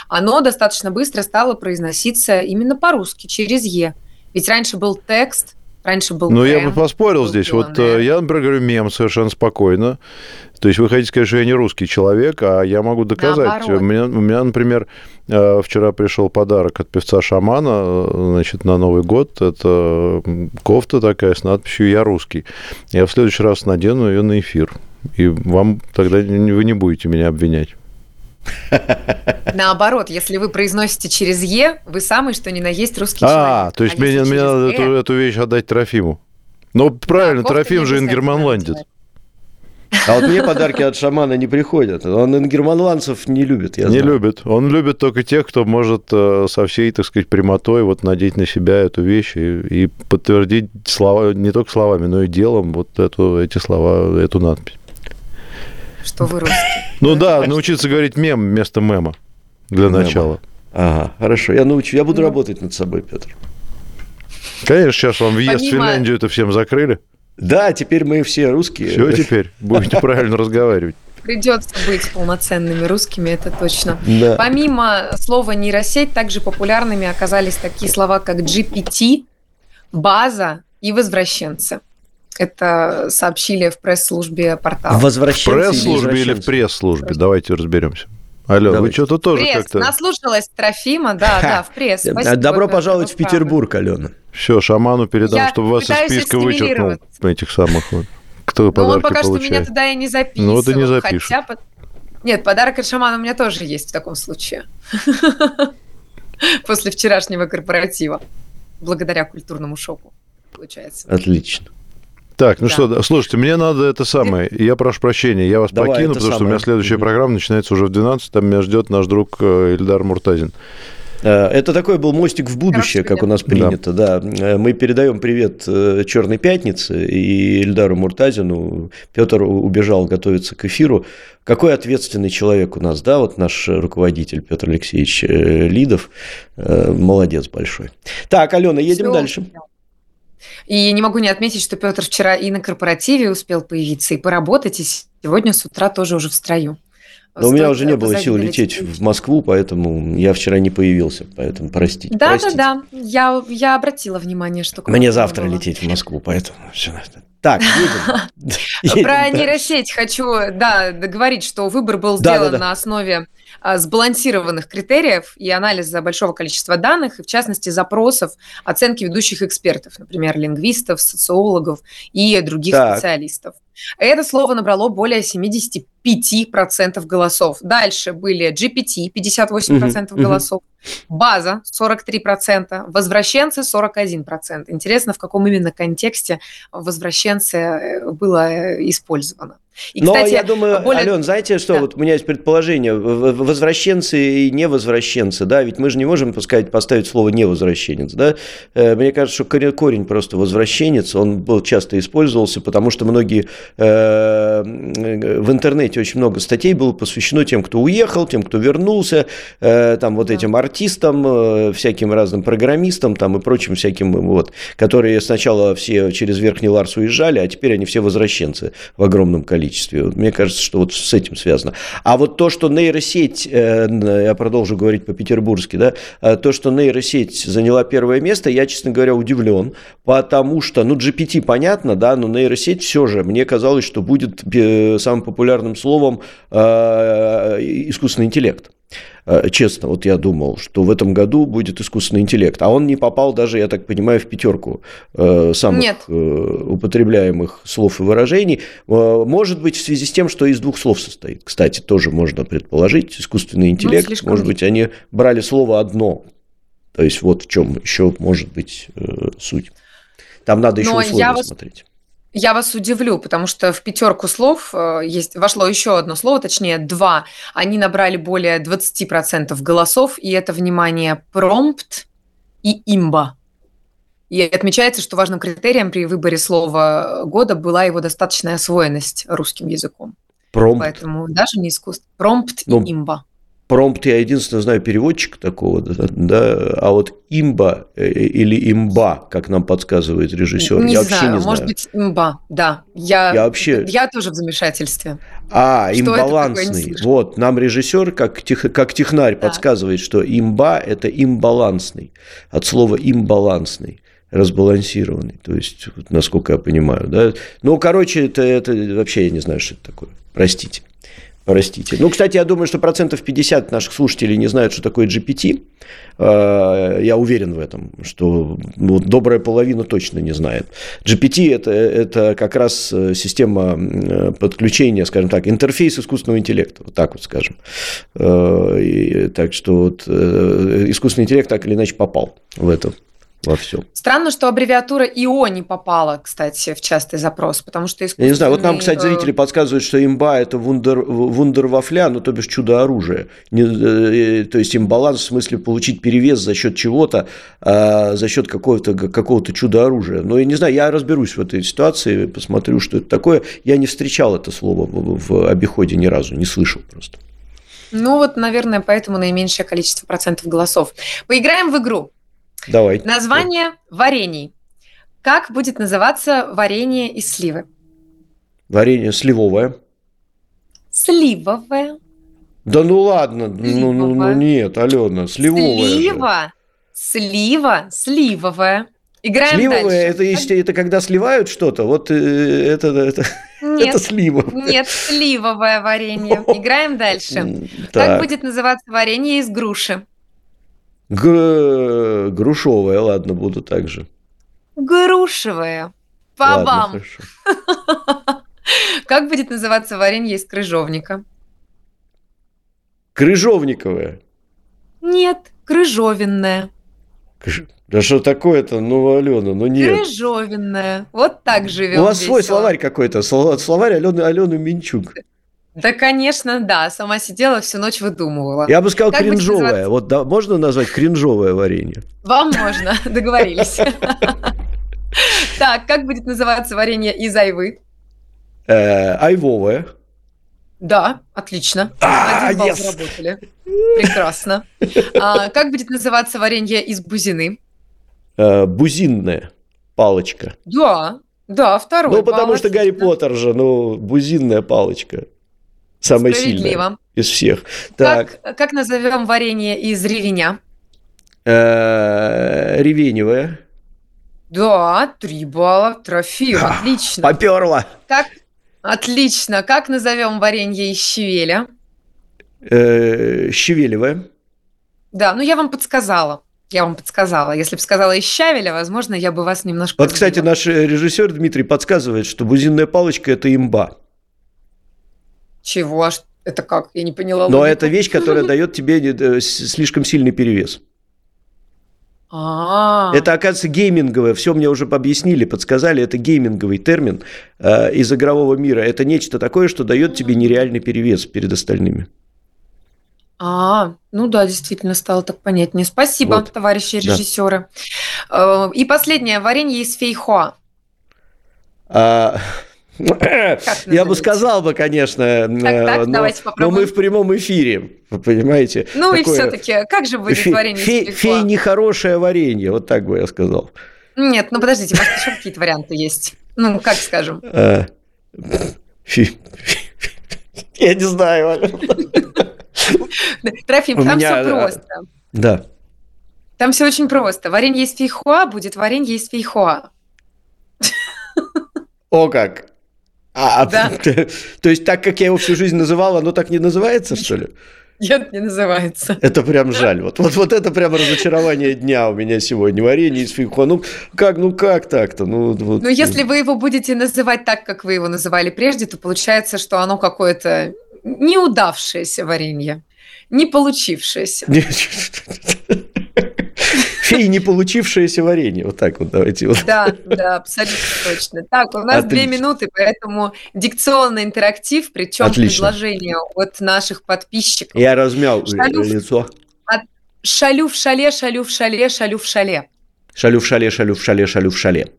оно достаточно быстро стало произноситься именно по-русски, через «е». Ведь раньше был текст, ну, я бы поспорил здесь. Вот я, например, говорю мем совершенно спокойно. То есть вы хотите сказать, что я не русский человек, а я могу доказать. У меня, например, вчера пришел подарок от певца Шамана, значит, на Новый год. Это кофта такая с надписью «Я русский». Я в следующий раз надену ее на эфир. И вам тогда вы не будете меня обвинять. Наоборот, если вы произносите через «е», вы самый что ни на есть русский человек. То есть мне надо эту вещь отдать Трофиму. Ну, правильно, да, Трофим же ингерманландец. А вот мне подарки от шамана не приходят. Он ингерманландцев не любит, я знаю. Не любит. Он любит только тех, кто может со всей, так сказать, прямотой вот надеть на себя эту вещь и подтвердить слова, не только словами, но и делом вот эти слова, эту надпись. Что вы русские. Ну да, научиться говорить мем вместо мема для начала. Ага, хорошо. Я научу. Я буду работать над собой, Петр. Конечно, сейчас вам въезд в Финляндию это всем закрыли. Да, теперь мы все русские. Все теперь. Будете правильно разговаривать. Придется быть полноценными русскими, это точно. Да. Помимо слова нейросеть, также популярными оказались такие слова, как GPT, база и возвращенцы. Это сообщили в пресс-службе портала. Возвращенцы. В пресс-службе или в пресс-службе? Давайте разберемся. Алена, вы что-то тоже как-то... Наслушалась Трофима, да, в пресс. Спасибо. Добро пожаловать в Петербург, Алена. Все, шаману передам, чтобы вас из списка вычеркнул. Этих самых вот. Кто подарки получает. Он пока что меня туда и не записывал. Ну, ты не запишешь. Нет, подарок от шамана у меня тоже есть в таком случае. После вчерашнего корпоратива. Благодаря культурному шоку, получается. Отлично. Так, что, слушайте, мне надо это самое. Я прошу прощения, я вас покину, потому что у меня следующая программа начинается уже в 12, там меня ждет наш друг Ильдар Муртазин. Это такой был мостик в будущее, как у нас принято. Да. Мы передаем привет «Черной пятнице» и Ильдару Муртазину. Петр убежал готовиться к эфиру. Какой ответственный человек у нас, да, вот наш руководитель Петр Алексеевич Лидов. Молодец большой. Так, Алена, едем дальше. И не могу не отметить, что Петр вчера и на корпоративе успел появиться, и поработать, и сегодня с утра тоже уже в строю. Но у меня уже не было сил лететь в Москву, поэтому я вчера не появился, поэтому простите. Да-да-да, я обратила внимание, что... Мне завтра лететь в Москву, поэтому все это... Так, едем. Про нейросеть хочу говорить, что выбор был сделан на основе сбалансированных критериев и анализа большого количества данных, и в частности запросов оценки ведущих экспертов, например, лингвистов, социологов и других специалистов. Это слово набрало более 75% голосов. Дальше были GPT, 58% голосов, база 43%, возвращенцы 41%. Интересно, в каком именно контексте возвращенцы было использовано. И, но, кстати, я думаю, Ален, знаете что, вот у меня есть предположение, возвращенцы и невозвращенцы, да, ведь мы же не можем поставить слово невозвращенец, да, мне кажется, что корень просто возвращенец, он был часто использовался, потому что многие в интернете очень много статей было посвящено тем, кто уехал, тем, кто вернулся, там вот этим артистам, всяким разным программистам, там и прочим всяким, вот, которые сначала все через Верхний Ларс уезжали, а теперь они все возвращенцы в огромном количестве. Мне кажется, что вот с этим связано. А вот то, что нейросеть, я продолжу говорить по-петербургски, да, то, что нейросеть заняла первое место, я, честно говоря, удивлен, потому что, ну, GPT понятно, да, но нейросеть все же, мне казалось, что будет самым популярным словом искусственный интеллект. Честно, вот я думал, что в этом году будет искусственный интеллект, а он не попал даже, я так понимаю, в 5 самых употребляемых слов и выражений. Может быть, в связи с тем, что из 2 слов состоит. Кстати, тоже можно предположить, искусственный интеллект, может быть, они брали слово одно. То есть, вот в чем еще может быть суть. Там надо еще условия смотреть. Я вас удивлю, потому что в 5 слов вошло еще одно слово, точнее 2. Они набрали более 20% голосов, и это, внимание, промпт и имба. И отмечается, что важным критерием при выборе слова года была его достаточная освоенность русским языком. Промпт. Поэтому даже не искусство. Промпт и имба. Промпт, я единственное знаю переводчика такого, да, а вот имба или имба, как нам подсказывает режиссер, я вообще не знаю. Может быть, имба, да. Я тоже в замешательстве. Имбалансный. Вот, нам режиссер, как технарь, подсказывает, что имба – это имбалансный, от слова имбалансный. Разбалансированный, то есть, насколько я понимаю, да. Ну, короче, это вообще я не знаю, что это такое, простите. Ну, кстати, я думаю, что 50% наших слушателей не знают, что такое GPT. Я уверен в этом, что добрая половина точно не знает. GPT – это как раз система подключения, скажем так, интерфейс искусственного интеллекта, вот так вот скажем. Так что вот, искусственный интеллект так или иначе попал в это. Во всем. Странно, что аббревиатура ИО не попала, кстати, в частый запрос, потому что искусственный... Я не знаю, вот нам, кстати, зрители подсказывают, что имба – это вундервафля, ну, то бишь чудо-оружие. То есть, имбаланс в смысле получить перевес за счет чего-то, за счет какого-то чудо-оружия. Но я не знаю, я разберусь в этой ситуации, посмотрю, что это такое. Я не встречал это слово в обиходе ни разу, не слышал просто. Ну, вот, наверное, поэтому наименьшее количество процентов голосов. Поиграем в игру. Давай. Название варений. Как будет называться варенье из сливы? Варенье сливовое. Сливовое. Да ну ладно, ну нет, Алена, сливовое. Слива, сливовое. Играем сливовое, дальше. Это когда сливают что-то, вот это сливовое. Нет, сливовое варенье. Играем дальше. Как будет называться варенье из груши? Грушевая, ладно, буду так же. Грушевая. Па-бам. Как будет называться варенье из крыжовника? Крыжовниковое. Нет, крыжовенное. Да что такое-то? Ну, Алена, ну нет. Крыжовенное. Вот так живем. У вас свой словарь какой-то. Словарь Алены Минчук. Да, конечно, да. Сама сидела, всю ночь выдумывала. Я бы сказал, кринжовое. Вот да, можно назвать кринжовое варенье? Вам можно, договорились. Так, как будет называться варенье из айвы? Айвовое. Да, отлично. 1 балл заработали. Прекрасно. Как будет называться варенье из бузины? Бузинная палочка. Да, да, 2. Ну, потому что Гарри Поттер же, бузинная палочка. Самая сильная из всех. Как назовем варенье из ревеня? Ревеневое. Да, 3 балла. Трофим, отлично. Попёрло. Отлично. Как назовем варенье из щавеля? Щавелевое. Да, я вам подсказала. Если бы сказала из щавеля, возможно, я бы вас немножко... Вот, кстати, наш режиссер Дмитрий подсказывает, что бузинная палочка – это имба. Чего? Это как? Я не поняла. Но это вещь, которая дает тебе слишком сильный перевес. Это, оказывается, гейминговое. Все мне уже объяснили, подсказали. Это гейминговый термин из игрового мира. Это нечто такое, что дает тебе нереальный перевес перед остальными. Ну да, действительно, стало так понятнее. Спасибо, вот, товарищи режиссеры. Да. И последнее варенье из фейхоа. Я бы сказал бы, конечно, так, но мы в прямом эфире, вы понимаете. Ну такое... и все-таки, как же будет варенье из фейхоа? Фей нехорошее варенье, вот так бы я сказал. Нет, подождите, может, еще какие-то варианты есть? Как скажем? Я не знаю. Трофим, там все просто. Да. Там все очень просто. Варенье из фейхоа будет варенье из фейхоа. О как! Да. То есть так, как я его всю жизнь называл, оно так не называется, что ли? Нет, не называется. Это прям жаль. Вот это прям разочарование дня у меня сегодня. Варенье из фейхоа. Как так-то? Если вы его будете называть так, как вы его называли прежде, то получается, что оно какое-то неудавшееся варенье. Не получившееся. Фей, не получившееся варенье. Вот так вот давайте. Да, абсолютно точно. Так, у нас 2 минуты, поэтому дикционный интерактив, причем предложение от наших подписчиков. Я размял лицо. Шалю в шале, шалю в шале, шалю в шале. Шалю в шале, шалю в шале, шалю в шале.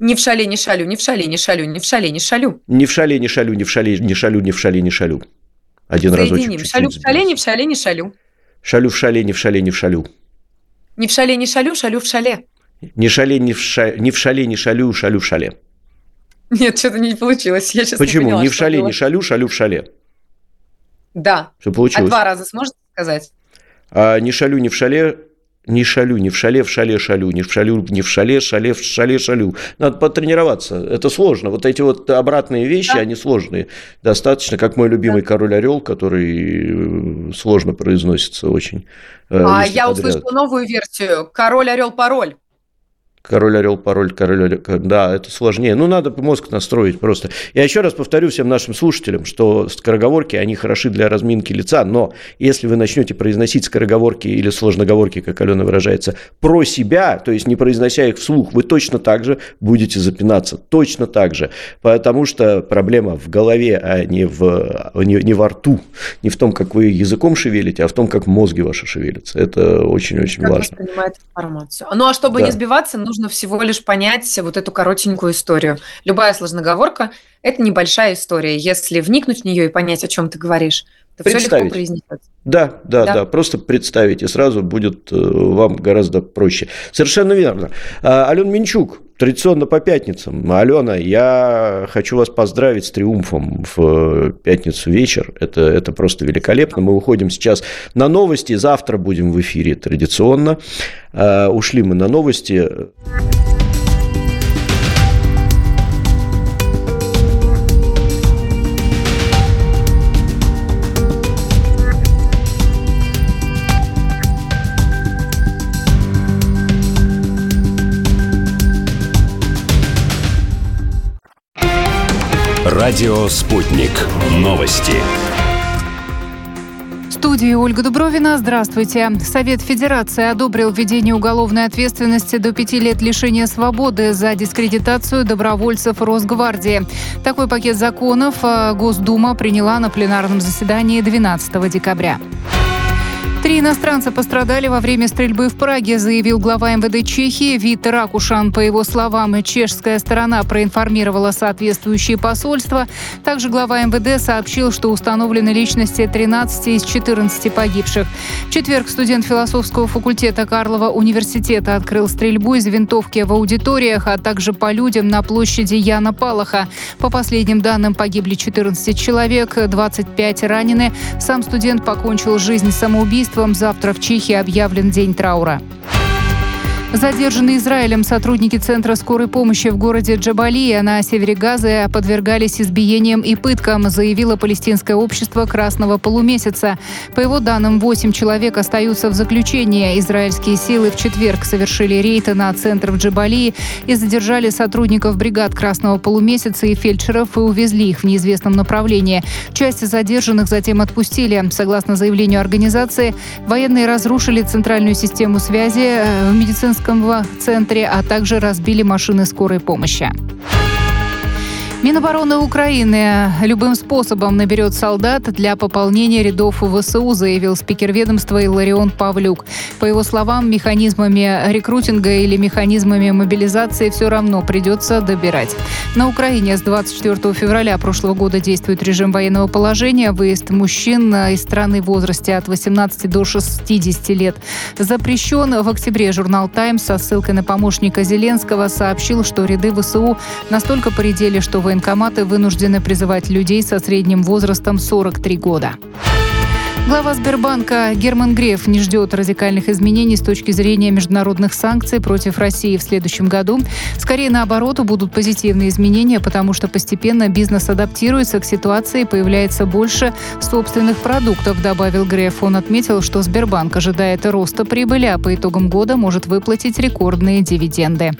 Не в шале не шалю, не в шале не шалю, не в шале не шалю. Не в шале не шалю, не в шале не шалю, не в шале не шалю. Один разочек. Шалю в шале, не в шале не шалю. Шалю в шале, не в шале не шалю. Не в шале не шалю, шалю в шале. Не шале не в шале, не в шале не шалю, шалю в шале. Нет, что-то не получилось. Я сейчас почему? Не поняла, не в шале не шалю, шалю в шале. Да. Что получилось? А 2 раза сможете сказать? Не шалю не в шале, не шалю не в шале, в шале шалю, не в шалю не в шале, шале в шале шалю. Надо потренироваться. Это сложно. Вот эти вот обратные вещи, да, они сложные. Достаточно, как мой любимый король орел, который сложно произносится очень. Я услышала новую версию. Король, орел, пароль. Король, орел, пароль, король, орел. Да, это сложнее. Надо мозг настроить просто. Я еще раз повторю всем нашим слушателям, что скороговорки, они хороши для разминки лица, но если вы начнете произносить скороговорки или сложноговорки, как Алена выражается, про себя, то есть не произнося их вслух, вы точно так же будете запинаться. Точно так же. Потому что проблема в голове, а не во рту. Не в том, как вы языком шевелите, а в том, как мозги ваши шевелятся. Это очень-очень важно. Как воспринимает информацию. Чтобы не сбиваться, нужно всего лишь понять вот эту коротенькую историю. Любая сложноговорка – это небольшая история. Если вникнуть в нее и понять, о чем ты говоришь, то все легко произнесется. Да, просто представить, и сразу будет вам гораздо проще. Совершенно верно. Алена Минчук, традиционно по пятницам. Алена, я хочу вас поздравить с триумфом в пятницу вечер. Это просто великолепно. Мы уходим сейчас на новости. Завтра будем в эфире традиционно. Ушли мы на новости. Радио «Спутник». Новости. студии Ольга Дубровина. Здравствуйте. Совет Федерации одобрил введение уголовной ответственности до 5 лет лишения свободы за дискредитацию добровольцев Росгвардии. Такой пакет законов Госдума приняла на пленарном заседании 12 декабря. 3 иностранца пострадали во время стрельбы в Праге, заявил глава МВД Чехии Витер Акушан. По его словам, чешская сторона проинформировала соответствующие посольства. Также глава МВД сообщил, что установлены личности 13 из 14 погибших. В четверг студент философского факультета Карлова университета открыл стрельбу из винтовки в аудиториях, а также по людям на площади Яна Палаха. По последним данным, погибли 14 человек, 25 ранены. Сам студент покончил жизнь самоубийством. Завтра в Чехии объявлен день траура. Задержанные Израилем сотрудники Центра скорой помощи в городе Джабалия на севере Газы подвергались избиениям и пыткам, заявило палестинское общество «Красного полумесяца». По его данным, 8 человек остаются в заключении. Израильские силы в четверг совершили рейд на центр в Джабалии и задержали сотрудников бригад «Красного полумесяца» и фельдшеров и увезли их в неизвестном направлении. Часть задержанных затем отпустили. Согласно заявлению организации, военные разрушили центральную систему связи в медицинском центре, а также разбили машины скорой помощи. Минобороны Украины любым способом наберет солдат для пополнения рядов ВСУ, заявил спикер ведомства Илларион Павлюк. По его словам, механизмами рекрутинга или механизмами мобилизации все равно придется добирать. На Украине с 24 февраля прошлого года действует режим военного положения. Выезд мужчин из страны в возрасте от 18 до 60 лет запрещен. В октябре журнал «Таймс» со ссылкой на помощника Зеленского сообщил, что ряды ВСУ настолько поредели, что военкоматы вынуждены призывать людей со средним возрастом 43 года. Глава Сбербанка Герман Греф не ждет радикальных изменений с точки зрения международных санкций против России в следующем году. Скорее, наоборот, будут позитивные изменения, потому что постепенно бизнес адаптируется к ситуации и появляется больше собственных продуктов, добавил Греф. Он отметил, что Сбербанк ожидает роста прибыли, а по итогам года может выплатить рекордные дивиденды.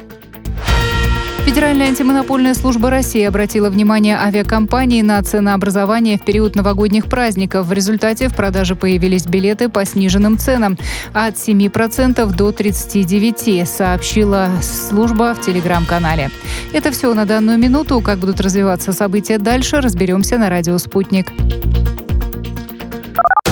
Федеральная антимонопольная служба России обратила внимание авиакомпаний на ценообразование в период новогодних праздников. В результате в продаже появились билеты по сниженным ценам от 7% до 39%, сообщила служба в Telegram-канале. Это все на данную минуту. Как будут развиваться события дальше, разберемся на «Радио Спутник».